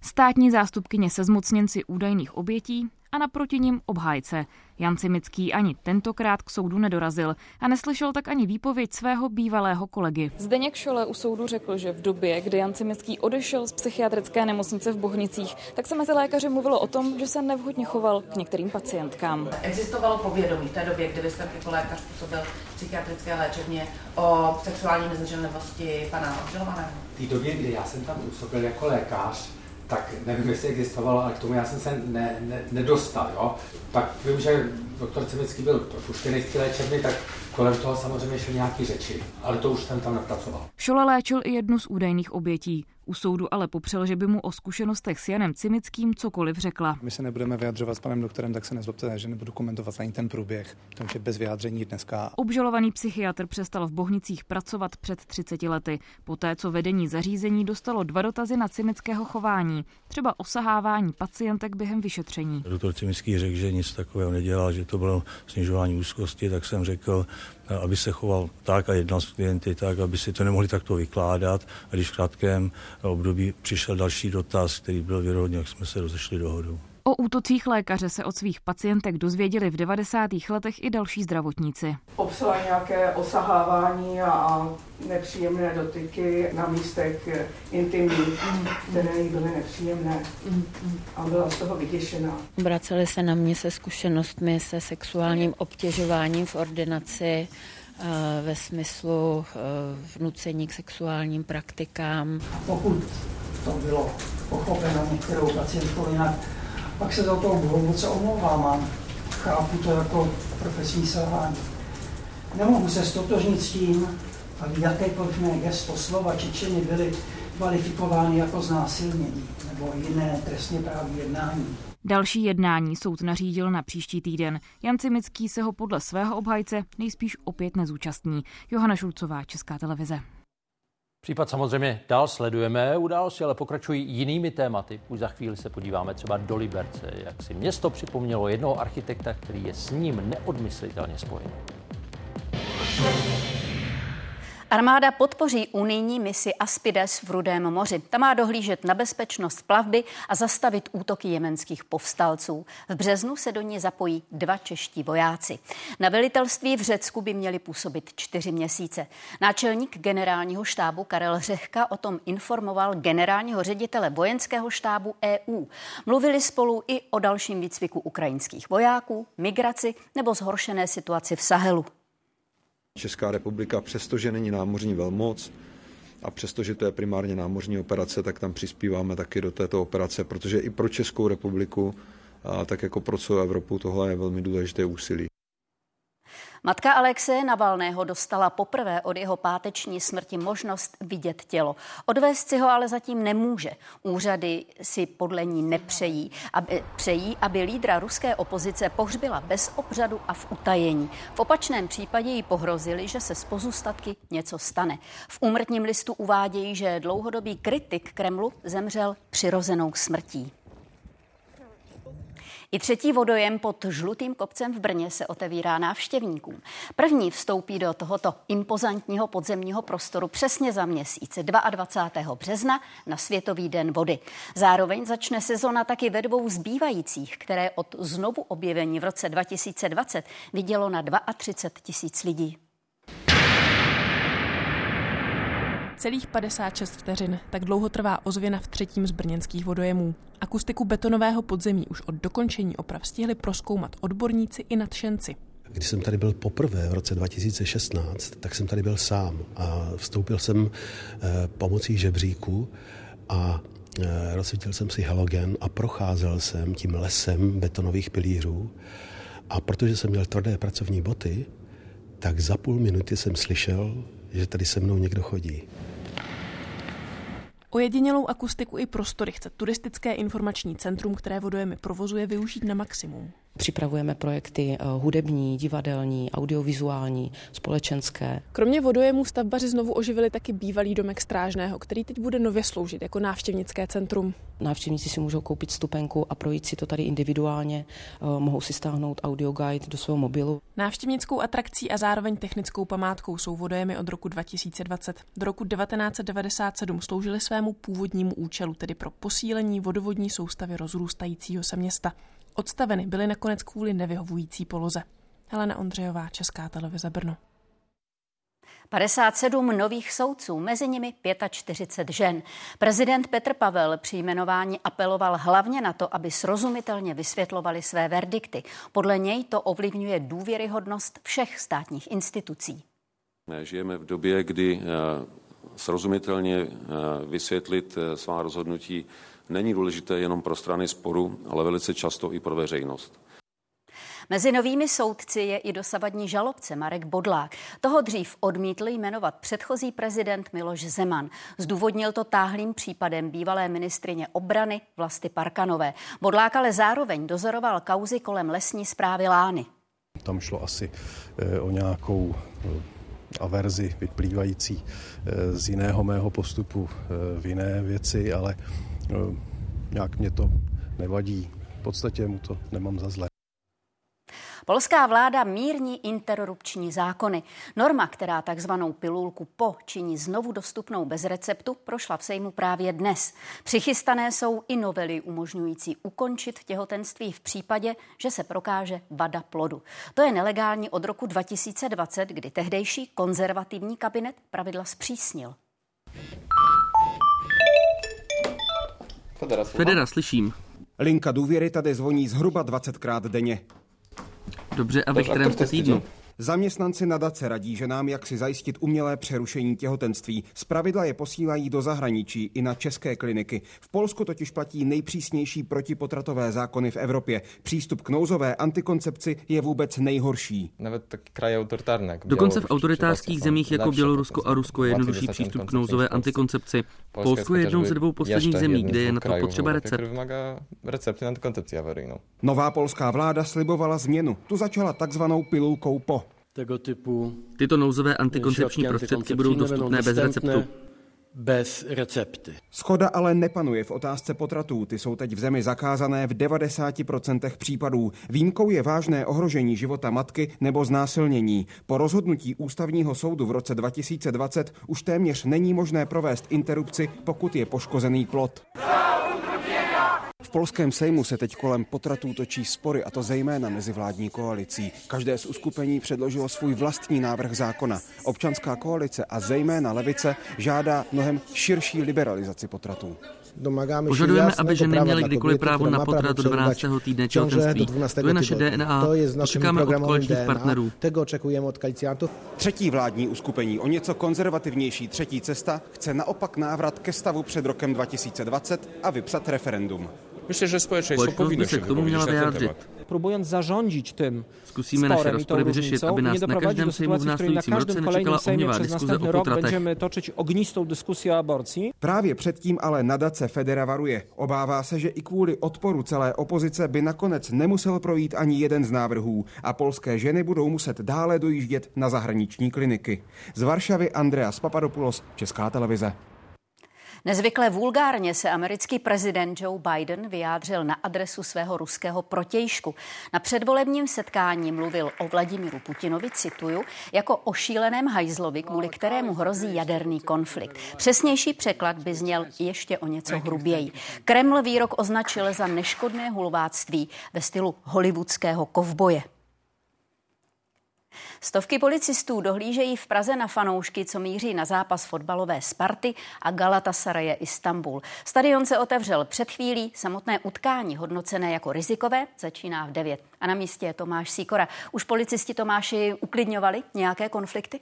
Státní zástupkyně se zmocněnci údajných obětí a naproti nim obhájce. Jan Cimický ani tentokrát k soudu nedorazil a neslyšel tak ani výpověď svého bývalého kolegy. Zdeněk Šole u soudu řekl, že v době, kdy Jan Cimický odešel z psychiatrické nemocnice v Bohnicích, tak se mezi lékaři mluvilo o tom, že se nevhodně choval k některým pacientkám. Existovalo povědomí v té době, kdy jsem jako lékař působil v psychiatrické léčebně, o sexuální nezřetlivosti pana obžalovaného. V té době, kdy já jsem tam působil jako lékař, tak nevím, jestli existovalo, ale k tomu já jsem se ne, ne, nedostal. Jo? Pak vím, že doktor Cimický byl propuštěný z té léčebny, tak kolem toho samozřejmě šly nějaké řeči, ale to už jsem tam nepracoval. Šola léčil i jednu z údajných obětí. U soudu ale popřel, že by mu o zkušenostech s Janem Cimickým cokoliv řekla. My se nebudeme vyjadřovat s panem doktorem, tak se nezlobte, že nebudu komentovat ani ten průběh, tam je bez vyjádření dneska. Obžalovaný psychiatr přestal v Bohnicích pracovat před třiceti lety, poté co vedení zařízení dostalo dva dotazy na Cimického chování, třeba osahávání pacientek během vyšetření. Doktor Cimický řekl, že nic takového nedělal, že to bylo snižování úzkosti, tak jsem řekl, aby se choval tak a jednal s klienty tak, aby si to nemohli takto vykládat. A když v krátkém období přišel další dotaz, který byl věrohodný, jak jsme se rozešli dohodou. O útocích lékaře se od svých pacientek dozvěděli v devadesátých letech i další zdravotníci. Obsala nějaké osahávání a nepříjemné dotyky na místech intimních, které jí byly nepříjemné a byla z toho vyděšená. Obraceli se na mě se zkušenostmi se sexuálním obtěžováním v ordinaci ve smyslu vnucení k sexuálním praktikám. Pokud to bylo pochopeno některou pacientkou jinak, pak se do toho hluboce omlouvám a chápu to jako profesní selhání. Nemohu se stotožnit s tím, aby jakékoliv mé gesto, slova či činy byly kvalifikovány jako znásilnění nebo jiné trestně právní jednání. Další jednání soud nařídil na příští týden. Jan Cimický se ho podle svého obhájce nejspíš opět nezúčastní. Johana Šulcová, Česká televize. Případ samozřejmě dál sledujeme, události ale pokračují jinými tématy. Už za chvíli se podíváme třeba do Liberce, jak si město připomnělo jednoho architekta, který je s ním neodmyslitelně spojen. Armáda podpoří unijní misi Aspides v Rudém moři. Ta má dohlížet na bezpečnost plavby a zastavit útoky jemenských povstalců. V březnu se do ní zapojí dva čeští vojáci. Na velitelství v Řecku by měli působit čtyři měsíce. Náčelník generálního štábu Karel Řehka o tom informoval generálního ředitele vojenského štábu E U. Mluvili spolu i o dalším výcviku ukrajinských vojáků, migraci nebo zhoršené situaci v Sahelu. Česká republika, přestože není námořní velmoc a přestože to je primárně námořní operace, tak tam přispíváme taky do této operace, protože i pro Českou republiku, a tak jako pro celou Evropu, tohle je velmi důležité úsilí. Matka Alexeje Navalného dostala poprvé od jeho páteční smrti možnost vidět tělo. Odvést si ho ale zatím nemůže. Úřady si podle ní nepřejí, aby, přejí, aby lídra ruské opozice pohřbila bez obřadu a v utajení. V opačném případě jí pohrozili, že se z pozůstatky něco stane. V úmrtním listu uvádějí, že dlouhodobý kritik Kremlu zemřel přirozenou smrtí. I třetí vodojem pod Žlutým kopcem v Brně se otevírá návštěvníkům. První vstoupí do tohoto impozantního podzemního prostoru přesně za měsíc, dvacátého druhého března, na Světový den vody. Zároveň začne sezona taky ve dvou zbývajících, které od znovu objevení v roce dva tisíce dvacet vidělo na třicet dva tisíc lidí. Celých padesát šest vteřin, tak dlouho trvá ozvěna v třetím z brněnských vodojemů. Akustiku betonového podzemí už od dokončení oprav stihli prozkoumat odborníci i nadšenci. Když jsem tady byl poprvé v roce dva tisíce šestnáct, tak jsem tady byl sám a vstoupil jsem pomocí žebříku a rozsvítil jsem si halogen a procházel jsem tím lesem betonových pilířů. A protože jsem měl tvrdé pracovní boty, tak za půl minuty jsem slyšel, že tady se mnou někdo chodí. Ojedinělou akustiku i prostory chce turistické informační centrum, které vodojemy provozuje, využít na maximum. Připravujeme projekty hudební, divadelní, audiovizuální, společenské. Kromě vodojemů stavbaři znovu oživili taky bývalý domek strážného, který teď bude nově sloužit jako návštěvnické centrum. Návštěvníci si můžou koupit stupenku a projít si to tady individuálně, mohou si stáhnout audioguide do svého mobilu. Návštěvnickou atrakcí a zároveň technickou památkou jsou vodojemy od roku dva tisíce dvacet. Do roku devatenáct set devadesát sedm sloužily svému původnímu účelu, tedy pro posílení vodovodní soustavy rozrůstajícího se města. Odstaveny byly nakonec kvůli nevyhovující poloze. Helena Ondřejová, Česká televize Brno. padesát sedm nových soudců, mezi nimi čtyřicet pět žen. Prezident Petr Pavel při jmenování apeloval hlavně na to, aby srozumitelně vysvětlovali své verdikty. Podle něj to ovlivňuje důvěryhodnost všech státních institucí. Žijeme v době, kdy srozumitelně vysvětlit svá rozhodnutí není důležité jenom pro strany sporu, ale velice často i pro veřejnost. Mezi novými soudci je i dosavadní žalobce Marek Bodlák. Toho dřív odmítl jmenovat předchozí prezident Miloš Zeman. Zdůvodnil to táhlým případem bývalé ministryně obrany Vlasty Parkanové. Bodlák ale zároveň dozoroval kauzy kolem lesní správy Lány. Tam šlo asi o nějakou averzi vyplývající z jiného mého postupu v jiné věci, ale nějak mě to nevadí. V podstatě mu to nemám za zlé. Polská vláda mírní interrupční zákony. Norma, která takzvanou pilulku po činí znovu dostupnou bez receptu, prošla v Sejmu právě dnes. Přichystané jsou i novely umožňující ukončit těhotenství v případě, že se prokáže vada plodu. To je nelegální od roku dva tisíce dvacet, kdy tehdejší konzervativní kabinet pravidla zpřísnil. Federa, Federa, slyším. Linka důvěry tady zvoní zhruba dvacetkrát denně. Dobře, a ve kterém jste týdnu? Zaměstnanci nadace radí ženám, jak si zajistit umělé přerušení těhotenství. Zpravidla je posílají do zahraničí i na české kliniky. V Polsku totiž platí nejpřísnější protipotratové zákony v Evropě. Přístup k nouzové antikoncepci je vůbec nejhorší. Dokonce v autoritářských zemích jako Bělorusko a Rusko je jednodušší přístup k nouzové antikoncepci. Polsko je jednou ze dvou posledních zemí, kde je na to potřeba recept. Nová polská vláda slibovala změnu. Tu začala takzvanou pilulkou po. Tyto nouzové antikoncepční prostředky budou dostupné bez receptu. Bez recepty. Schoda ale nepanuje v otázce potratů. Ty jsou teď v zemi zakázané v devadesát procent případů. Výjimkou je vážné ohrožení života matky nebo znásilnění. Po rozhodnutí ústavního soudu v roce dva tisíce dvacet už téměř není možné provést interrupci, pokud je poškozený plod. V polském sejmu se teď kolem potratů točí spory, a to zejména mezi vládní koalicí. Každé z uskupení předložilo svůj vlastní návrh zákona. Občanská koalice a zejména levice žádá mnohem širší liberalizaci potratů. Požadujeme, aby ženy měly kdykoliv právo na potrat do dvanáctého týdne těhotenství. To je naše D N A, to čekáme od koaličních partnerů. Třetí vládní uskupení, o něco konzervativnější Třetí cesta, chce naopak návrat ke stavu před rokem dva tisíce dvacet a vypsat referendum. Myslím, že společnost by se k tomu měla vyjádřit. Zkusíme naše rozpory vyřešit, aby nás na každém sejmu v následujícím roce nečekala ohnivá diskuze o potratech. Právě předtím ale nadace Federa varuje. Obává se, že i kvůli odporu celé opozice by nakonec nemusel projít ani jeden z návrhů a polské ženy budou muset dále dojíždět na zahraniční kliniky. Z Varšavy Andreas Papadopoulos, Česká televize. Nezvykle vulgárně se americký prezident Joe Biden vyjádřil na adresu svého ruského protějšku. Na předvolebním setkání mluvil o Vladimíru Putinovi, cituju, jako o šíleném hajzlovi, kvůli kterému hrozí jaderný konflikt. Přesnější překlad by zněl ještě o něco hruběji. Kreml výrok označil za neškodné hulváctví ve stylu hollywoodského kovboje. Stovky policistů dohlížejí v Praze na fanoušky, co míří na zápas fotbalové Sparty a Galatasaraje Istanbul. Stadion se otevřel před chvílí, samotné utkání hodnocené jako rizikové začíná v devět. A na místě je Tomáš Sýkora. Už policisti, Tomáši, uklidňovali nějaké konflikty?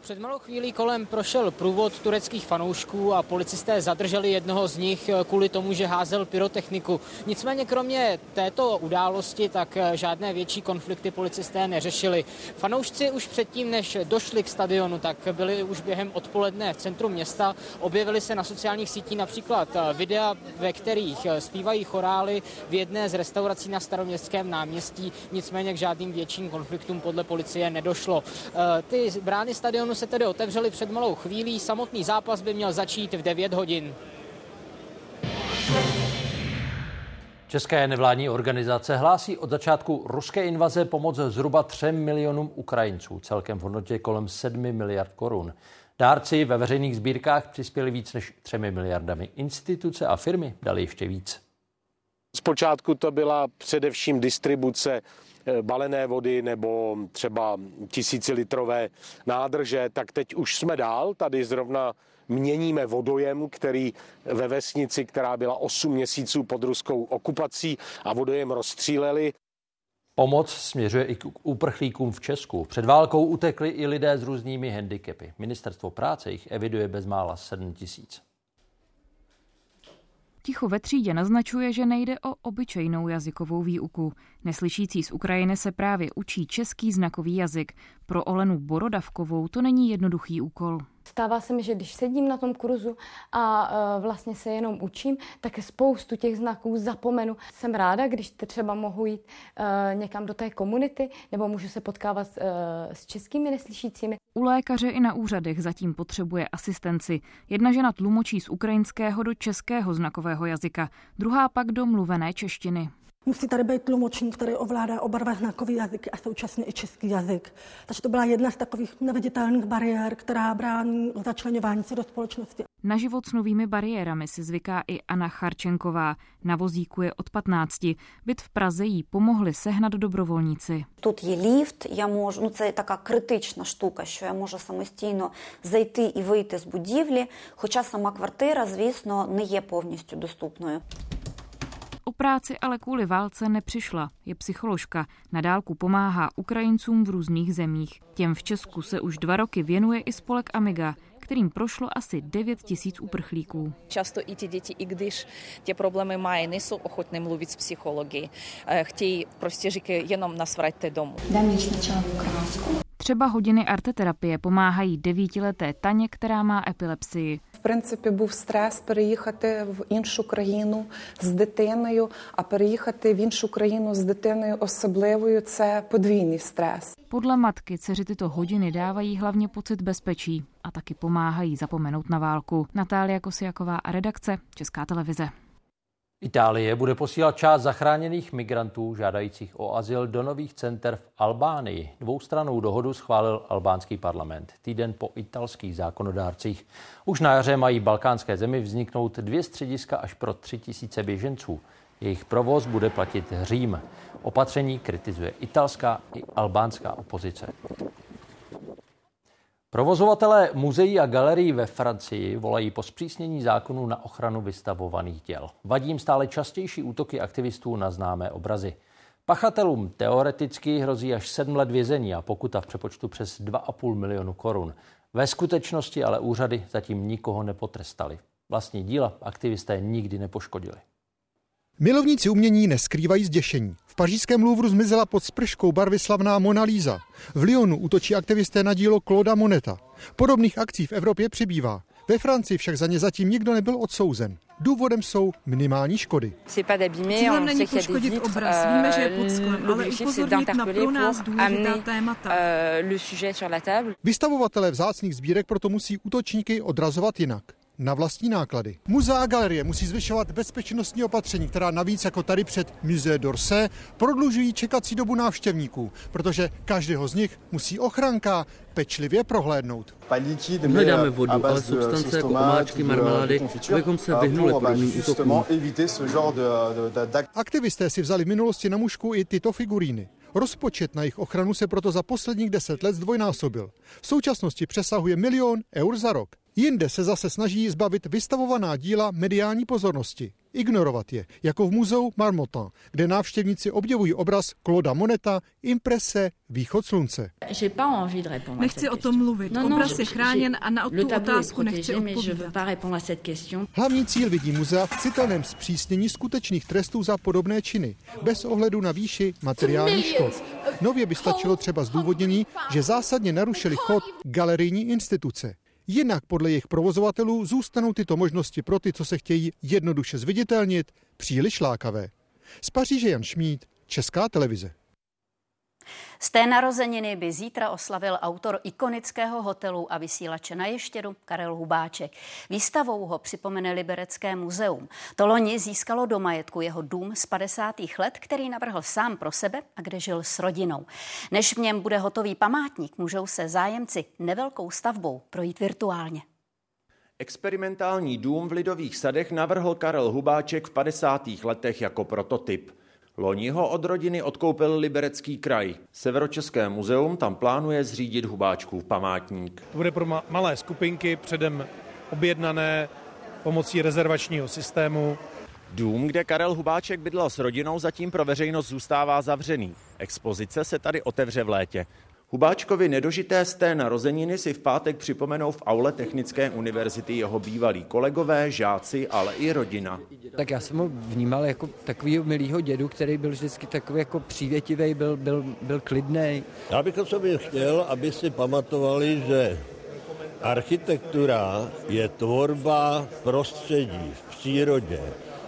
Před malou chvílí kolem prošel průvod tureckých fanoušků a policisté zadrželi jednoho z nich kvůli tomu, že házel pyrotechniku. Nicméně kromě této události tak žádné větší konflikty policisté neřešili. Fanoušci už předtím, než došli k stadionu, tak byli už během odpoledne v centru města. Objevili se na sociálních sítích například videa, ve kterých zpívají chorály v jedné z restaurací na Staroměstském náměstí. Nicméně k žádným větším konfliktům podle policie nedošlo. Ty brány stadionu se tedy otevřeli před malou chvílí. Samotný zápas by měl začít v devět hodin. České nevládní organizace hlásí od začátku ruské invaze pomoc zhruba třem milionům Ukrajinců, celkem v hodnotě kolem sedmi miliard korun. Dárci ve veřejných sbírkách přispěli víc než třemi miliardami. Instituce a firmy dali ještě víc. Zpočátku to byla především distribuce balené vody nebo třeba tisícilitrové nádrže, tak teď už jsme dál. Tady zrovna měníme vodojem, který ve vesnici, která byla osm měsíců pod ruskou okupací, a vodojem rozstříleli. Pomoc směřuje i k uprchlíkům v Česku. Před válkou utekli i lidé s různými handicapy. Ministerstvo práce jich eviduje bezmála sedm tisíc. Ticho ve třídě naznačuje, že nejde o obyčejnou jazykovou výuku. Neslyšící z Ukrajiny se právě učí český znakový jazyk. Pro Olenu Borodavkovou to není jednoduchý úkol. Stává se mi, že když sedím na tom kurzu a vlastně se jenom učím, tak spoustu těch znaků zapomenu. Jsem ráda, když třeba mohu jít někam do té komunity nebo můžu se potkávat s českými neslyšícími. U lékaře i na úřadech zatím potřebuje asistenci. Jedna žena tlumočí z ukrajinského do českého znakového jazyka, druhá pak do mluvené češtiny. Musí tady být tlumočník, který ovládá oba dva znakový jazyk a současně i český jazyk. Takže to byla jedna z takových neviditelných bariér, která brání začleňování se do společnosti. Na život s novými bariérami si zvyká i Anna Charčenková. Na vozíku je od patnácti. Byt v Praze jí pomohli sehnat dobrovolníci. Тут je lift, já můžu, no to je taká kritická štuka, že já můžu samostatně zajít i vyjít z budівлі, хоча сама квартира, звісно, не є повністю доступною. práci ale kvůli válce nepřišla. Je psycholožka. Na dálku pomáhá Ukrajincům v různých zemích. Těm v Česku se už dva roky věnuje i spolek Amiga, kterým prošlo asi devět tisíc uprchlíků. Často i ty děti, i když ty problémy mají, nejsou ochotné mluvit s psychology. Chtějí prostě říkat, jenom nás vraťte domů. Dáme sначала v Ukrajinsku. Třeba hodiny arteterapie pomáhají devítileté Taně, která má epilepsii. V принципі, був стрес переїхати в іншу країну з дитиною, а переїхати в іншу країну з дитиною особливою – це подвійний стрес. Podle matky dceři tyto hodiny dávají hlavně pocit bezpečí a taky pomáhají zapomenout na válku. Natália Kosiaková a redakce Česká televize. Itálie bude posílat část zachráněných migrantů žádajících o azyl do nových center v Albánii. Dvoustrannou dohodu schválil albánský parlament týden po italských zákonodárcích. Už na jaře mají balkánské zemi vzniknout dvě střediska až pro tři tisíce běženců. Jejich provoz bude platit Řím. Opatření kritizuje italská i albánská opozice. Provozovatelé muzeí a galerií ve Francii volají po zpřísnění zákonů na ochranu vystavovaných děl. Vadí jim stále častější útoky aktivistů na známé obrazy. Pachatelům teoreticky hrozí až sedm let vězení a pokuta v přepočtu přes dva a půl milionu korun. Ve skutečnosti ale úřady zatím nikoho nepotrestali. Vlastní díla aktivisté nikdy nepoškodili. Milovníci umění neskrývají zděšení. V pařížském Louvru zmizela pod sprškou barvy slavná Mona Lisa. V Lyonu útočí aktivisté na dílo Clauda Moneta. Podobných akcí v Evropě přibývá. Ve Francii však za ně zatím nikdo nebyl odsouzen. Důvodem jsou minimální škody. Cílem není poškodit obraz, víme, že je pod sklem, ale upozornit na pro nás důležitá témata. Vystavovatelé vzácných sbírek proto musí útočníky odrazovat jinak. Na vlastní náklady. Muzea a galerie musí zvyšovat bezpečnostní opatření, která navíc jako tady před Musée d'Orsay prodlužují čekací dobu návštěvníků, protože každého z nich musí ochranka pečlivě prohlédnout. Nedáme vodu, ale substance jako omáčky, marmelády, abychom se vyhnuli podobným útokům. Aktivisté si vzali v minulosti na mušku i tyto figuríny. Rozpočet na jejich ochranu se proto za posledních deset let zdvojnásobil. V současnosti přesahuje milion eur za rok. Jinde se zase snaží zbavit vystavovaná díla mediální pozornosti. Ignorovat je, jako v muzeu Marmottan, kde návštěvníci objevují obraz Clauda Moneta, imprese Východ slunce. Nechci o tom mluvit, obraz je chráněn a na tu otázku nechci odpovídat. Hlavní cíl vidí muzea v citelném zpřísnění skutečných trestů za podobné činy, bez ohledu na výši materiálních škod. Nově by stačilo třeba zdůvodnění, že zásadně narušili chod galerijní instituce. Jinak podle jejich provozovatelů zůstanou tyto možnosti pro ty, co se chtějí jednoduše zviditelnit, příliš lákavé. Z Paříže Jan Šmíd, Česká televize. Z té narozeniny by zítra oslavil autor ikonického Hotelu a vysílače na Ještědu Karel Hubáček. Výstavou ho připomene Liberecké muzeum. To loni získalo do majetku jeho dům z padesátých let, který navrhl sám pro sebe a kde žil s rodinou. Než v něm bude hotový památník, můžou se zájemci nevelkou stavbou projít virtuálně. Experimentální dům v Lidových sadech navrhl Karel Hubáček v padesátých letech jako prototyp. Loni ho od rodiny odkoupil Liberecký kraj. Severočeské muzeum tam plánuje zřídit Hubáčkův památník. To bude pro ma- malé skupinky, předem objednané pomocí rezervačního systému. Dům, kde Karel Hubáček bydlel s rodinou, zatím pro veřejnost zůstává zavřený. Expozice se tady otevře v létě. Hubáčkovi nedožité z té narozeniny si v pátek připomenou v aule Technické univerzity jeho bývalí kolegové, žáci, ale i rodina. Tak já jsem ho vnímal jako takovýho milýho dědu, který byl vždycky takový jako přívětivý, byl, byl, byl klidný. Já bych o sobě chtěl, aby si pamatovali, že architektura je tvorba v prostředí, v přírodě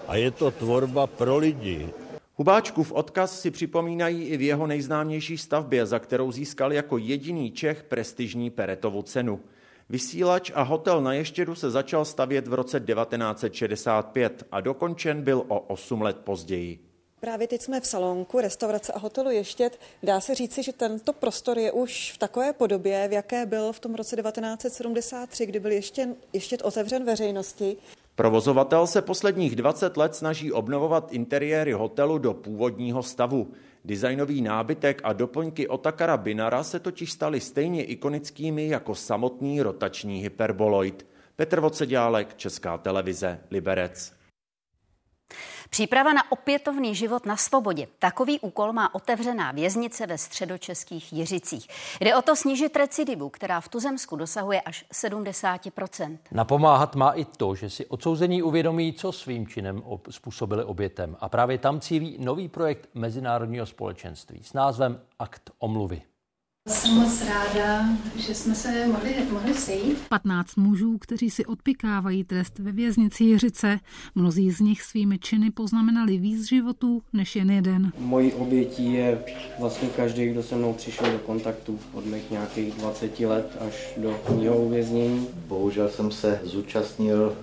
a je to tvorba pro lidi. Hubáčkův odkaz si připomínají i v jeho nejznámější stavbě, za kterou získal jako jediný Čech prestižní Peretovu cenu. Vysílač a Hotel na Ještědu se začal stavět v roce devatenáct set šedesát pět a dokončen byl o osm let později. Právě teď jsme v salonku restaurace a hotelu Ještěd. Dá se říci, že tento prostor je už v takové podobě, v jaké byl v tom roce devatenáct set sedmdesát tři, kdy byl ještě, ještě otevřen veřejnosti. Provozovatel se posledních dvacet let snaží obnovovat interiéry hotelu do původního stavu. Designový nábytek a doplňky Otakara Binara se totiž staly stejně ikonickými jako samotný rotační hyperboloid. Petr Voceďálek, Česká televize, Liberec. Příprava na opětovný život na svobodě. Takový úkol má otevřená věznice ve středočeských Jiřicích. Jde o to snížit recidivu, která v Tuzemsku dosahuje až sedmdesát procent. Napomáhat má i to, že si odsouzení uvědomí, co svým činem způsobili obětem. A právě tam cílí nový projekt mezinárodního společenství s názvem Akt omluvy. Jsem moc ráda, že jsme se mohli, mohli sejít. patnáct mužů, kteří si odpikávají trest ve věznici Jiřice. Mnozí z nich svými činy poznamenali víc životů než jen jeden. Mojí obětí je vlastně každý, kdo se mnou přišel do kontaktu od mých nějakých dvaceti let až do mého uvěznění. Bohužel jsem se zúčastnil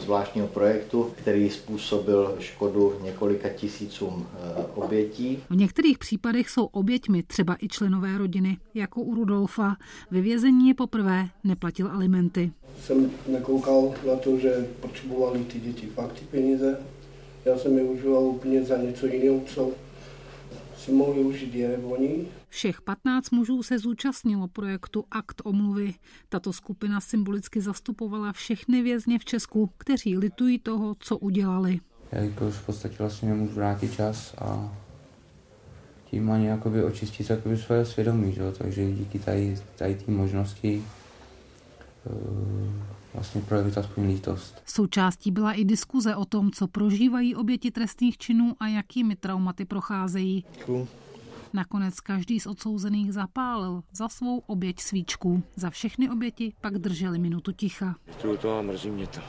zvláštního projektu, který způsobil škodu několika tisícům obětí. V některých případech jsou oběťmi třeba i členové rodiny. Jako u Rudolfa. Ve vězení je poprvé, neplatil alimenty. Jsem nekoukal na to, že potřebovali ty děti fakt ty peníze. Já jsem je užíval úplně za něco jiného, co si mohli užít je oni. Všech patnáct mužů se zúčastnilo projektu Akt omluvy. Tato skupina symbolicky zastupovala všechny vězně v Česku, kteří litují toho, co udělali. Já bych už v podstatě vlastně nemůžu vrátit čas a tím ani jakoby očistit jakoby svoje svědomí, že? Takže díky tady, tady té možnosti vlastně projevit aspoň lítost. Součástí byla i diskuze o tom, co prožívají oběti trestných činů a jakými traumaty procházejí. Cool. Nakonec každý z odsouzených zapálil za svou oběť svíčku. Za všechny oběti pak drželi minutu ticha. Chtěl to a mrzí mě to.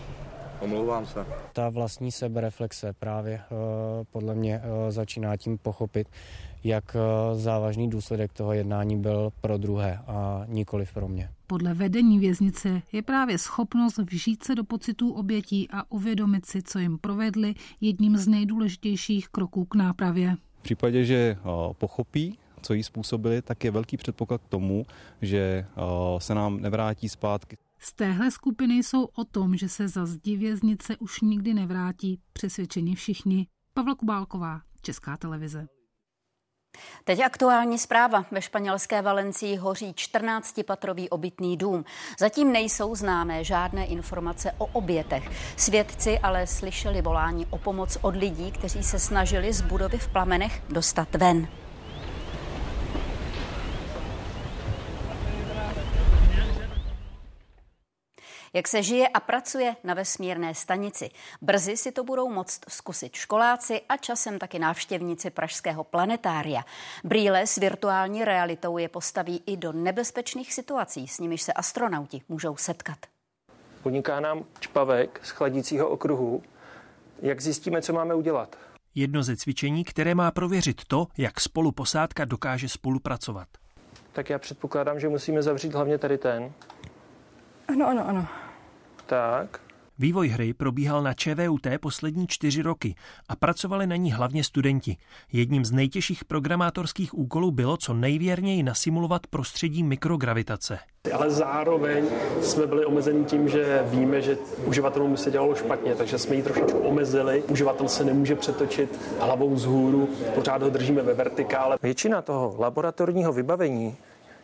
Omlouvám se. Ta vlastní sebereflexe právě podle mě začíná tím pochopit, jak závažný důsledek toho jednání byl pro druhé a nikoliv pro mě. Podle vedení věznice je právě schopnost vžít se do pocitů obětí a uvědomit si, co jim provedli, jedním z nejdůležitějších kroků k nápravě. V případě, že pochopí, co jí způsobili, tak je velký předpoklad k tomu, že se nám nevrátí zpátky. Z téhle skupiny jsou o tom, že se za zdi věznice už nikdy nevrátí, přesvědčeni všichni. Pavla Kubálková, Česká televize. Teď aktuální zpráva. Ve španělské Valencii hoří čtrnáctipatrový obytný dům. Zatím nejsou známé žádné informace o obětech. Svědci ale slyšeli volání o pomoc od lidí, kteří se snažili z budovy v plamenech dostat ven. Jak se žije a pracuje na vesmírné stanici. Brzy si to budou moct zkusit školáci a časem taky návštěvníci Pražského planetária. Brýle s virtuální realitou je postaví i do nebezpečných situací, s nimiž se astronauti můžou setkat. Uniká nám čpavek z chladícího okruhu. Jak zjistíme, co máme udělat? Jedno ze cvičení, které má prověřit to, jak spolu posádka dokáže spolupracovat. Tak já předpokládám, že musíme zavřít hlavně tady ten. Ano, ano, ano. Tak. Vývoj hry probíhal na ČVUT poslední čtyři roky a pracovali na ní hlavně studenti. Jedním z nejtěžších programátorských úkolů bylo co nejvěrněji nasimulovat prostředí mikrogravitace. Ale zároveň jsme byli omezeni tím, že víme, že uživatelům se dělalo špatně, takže jsme ji trošičku omezili. Uživatel se nemůže přetočit hlavou vzhůru, pořád ho držíme ve vertikále. Většina toho laboratorního vybavení,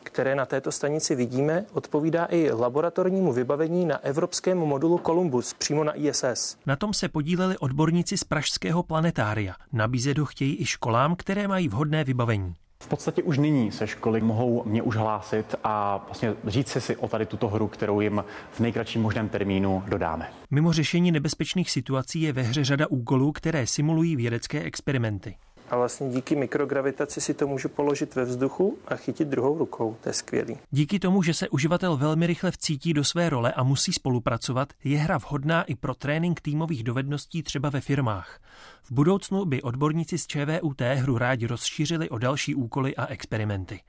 které na této stanici vidíme, odpovídá i laboratornímu vybavení na evropském modulu Columbus, přímo na I S S. Na tom se podíleli odborníci z Pražského planetária. Nabízet ho chtějí i školám, které mají vhodné vybavení. V podstatě už nyní se školy mohou mě už hlásit a vlastně říct si o tady tuto hru, kterou jim v nejkratším možném termínu dodáme. Mimo řešení nebezpečných situací je ve hře řada úkolů, které simulují vědecké experimenty. A vlastně díky mikrogravitaci si to můžu položit ve vzduchu a chytit druhou rukou. To je skvělý. Díky tomu, že se uživatel velmi rychle vcítí do své role a musí spolupracovat, je hra vhodná i pro trénink týmových dovedností třeba ve firmách. V budoucnu by odborníci z ČVUT hru rádi rozšířili o další úkoly a experimenty.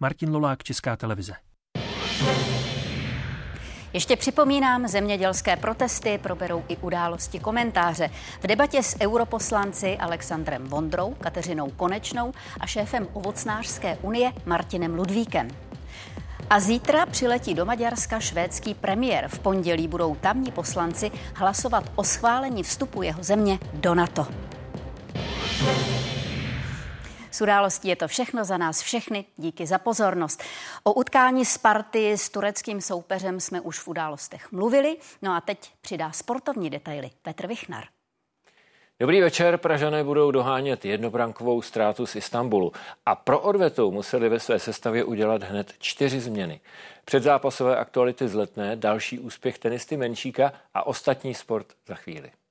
Martin Lolák, Česká televize. Ještě připomínám, zemědělské protesty proberou i události komentáře. V debatě s europoslanci Alexandrem Vondrou, Kateřinou Konečnou a šéfem Ovocnářské unie Martinem Ludvíkem. A zítra přiletí do Maďarska švédský premiér. V pondělí budou tamní poslanci hlasovat o schválení vstupu jeho země do NATO. S událostí je to všechno za nás všechny. Díky za pozornost. O utkání Sparty s tureckým soupeřem jsme už v událostech mluvili. No a teď přidá sportovní detaily Petr Vichnar. Dobrý večer, Pražané budou dohánět jednobrankovou ztrátu z Istanbulu a pro odvetu museli ve své sestavě udělat hned čtyři změny. Předzápasové aktuality z Letné, další úspěch tenisty Menšíka a ostatní sport za chvíli.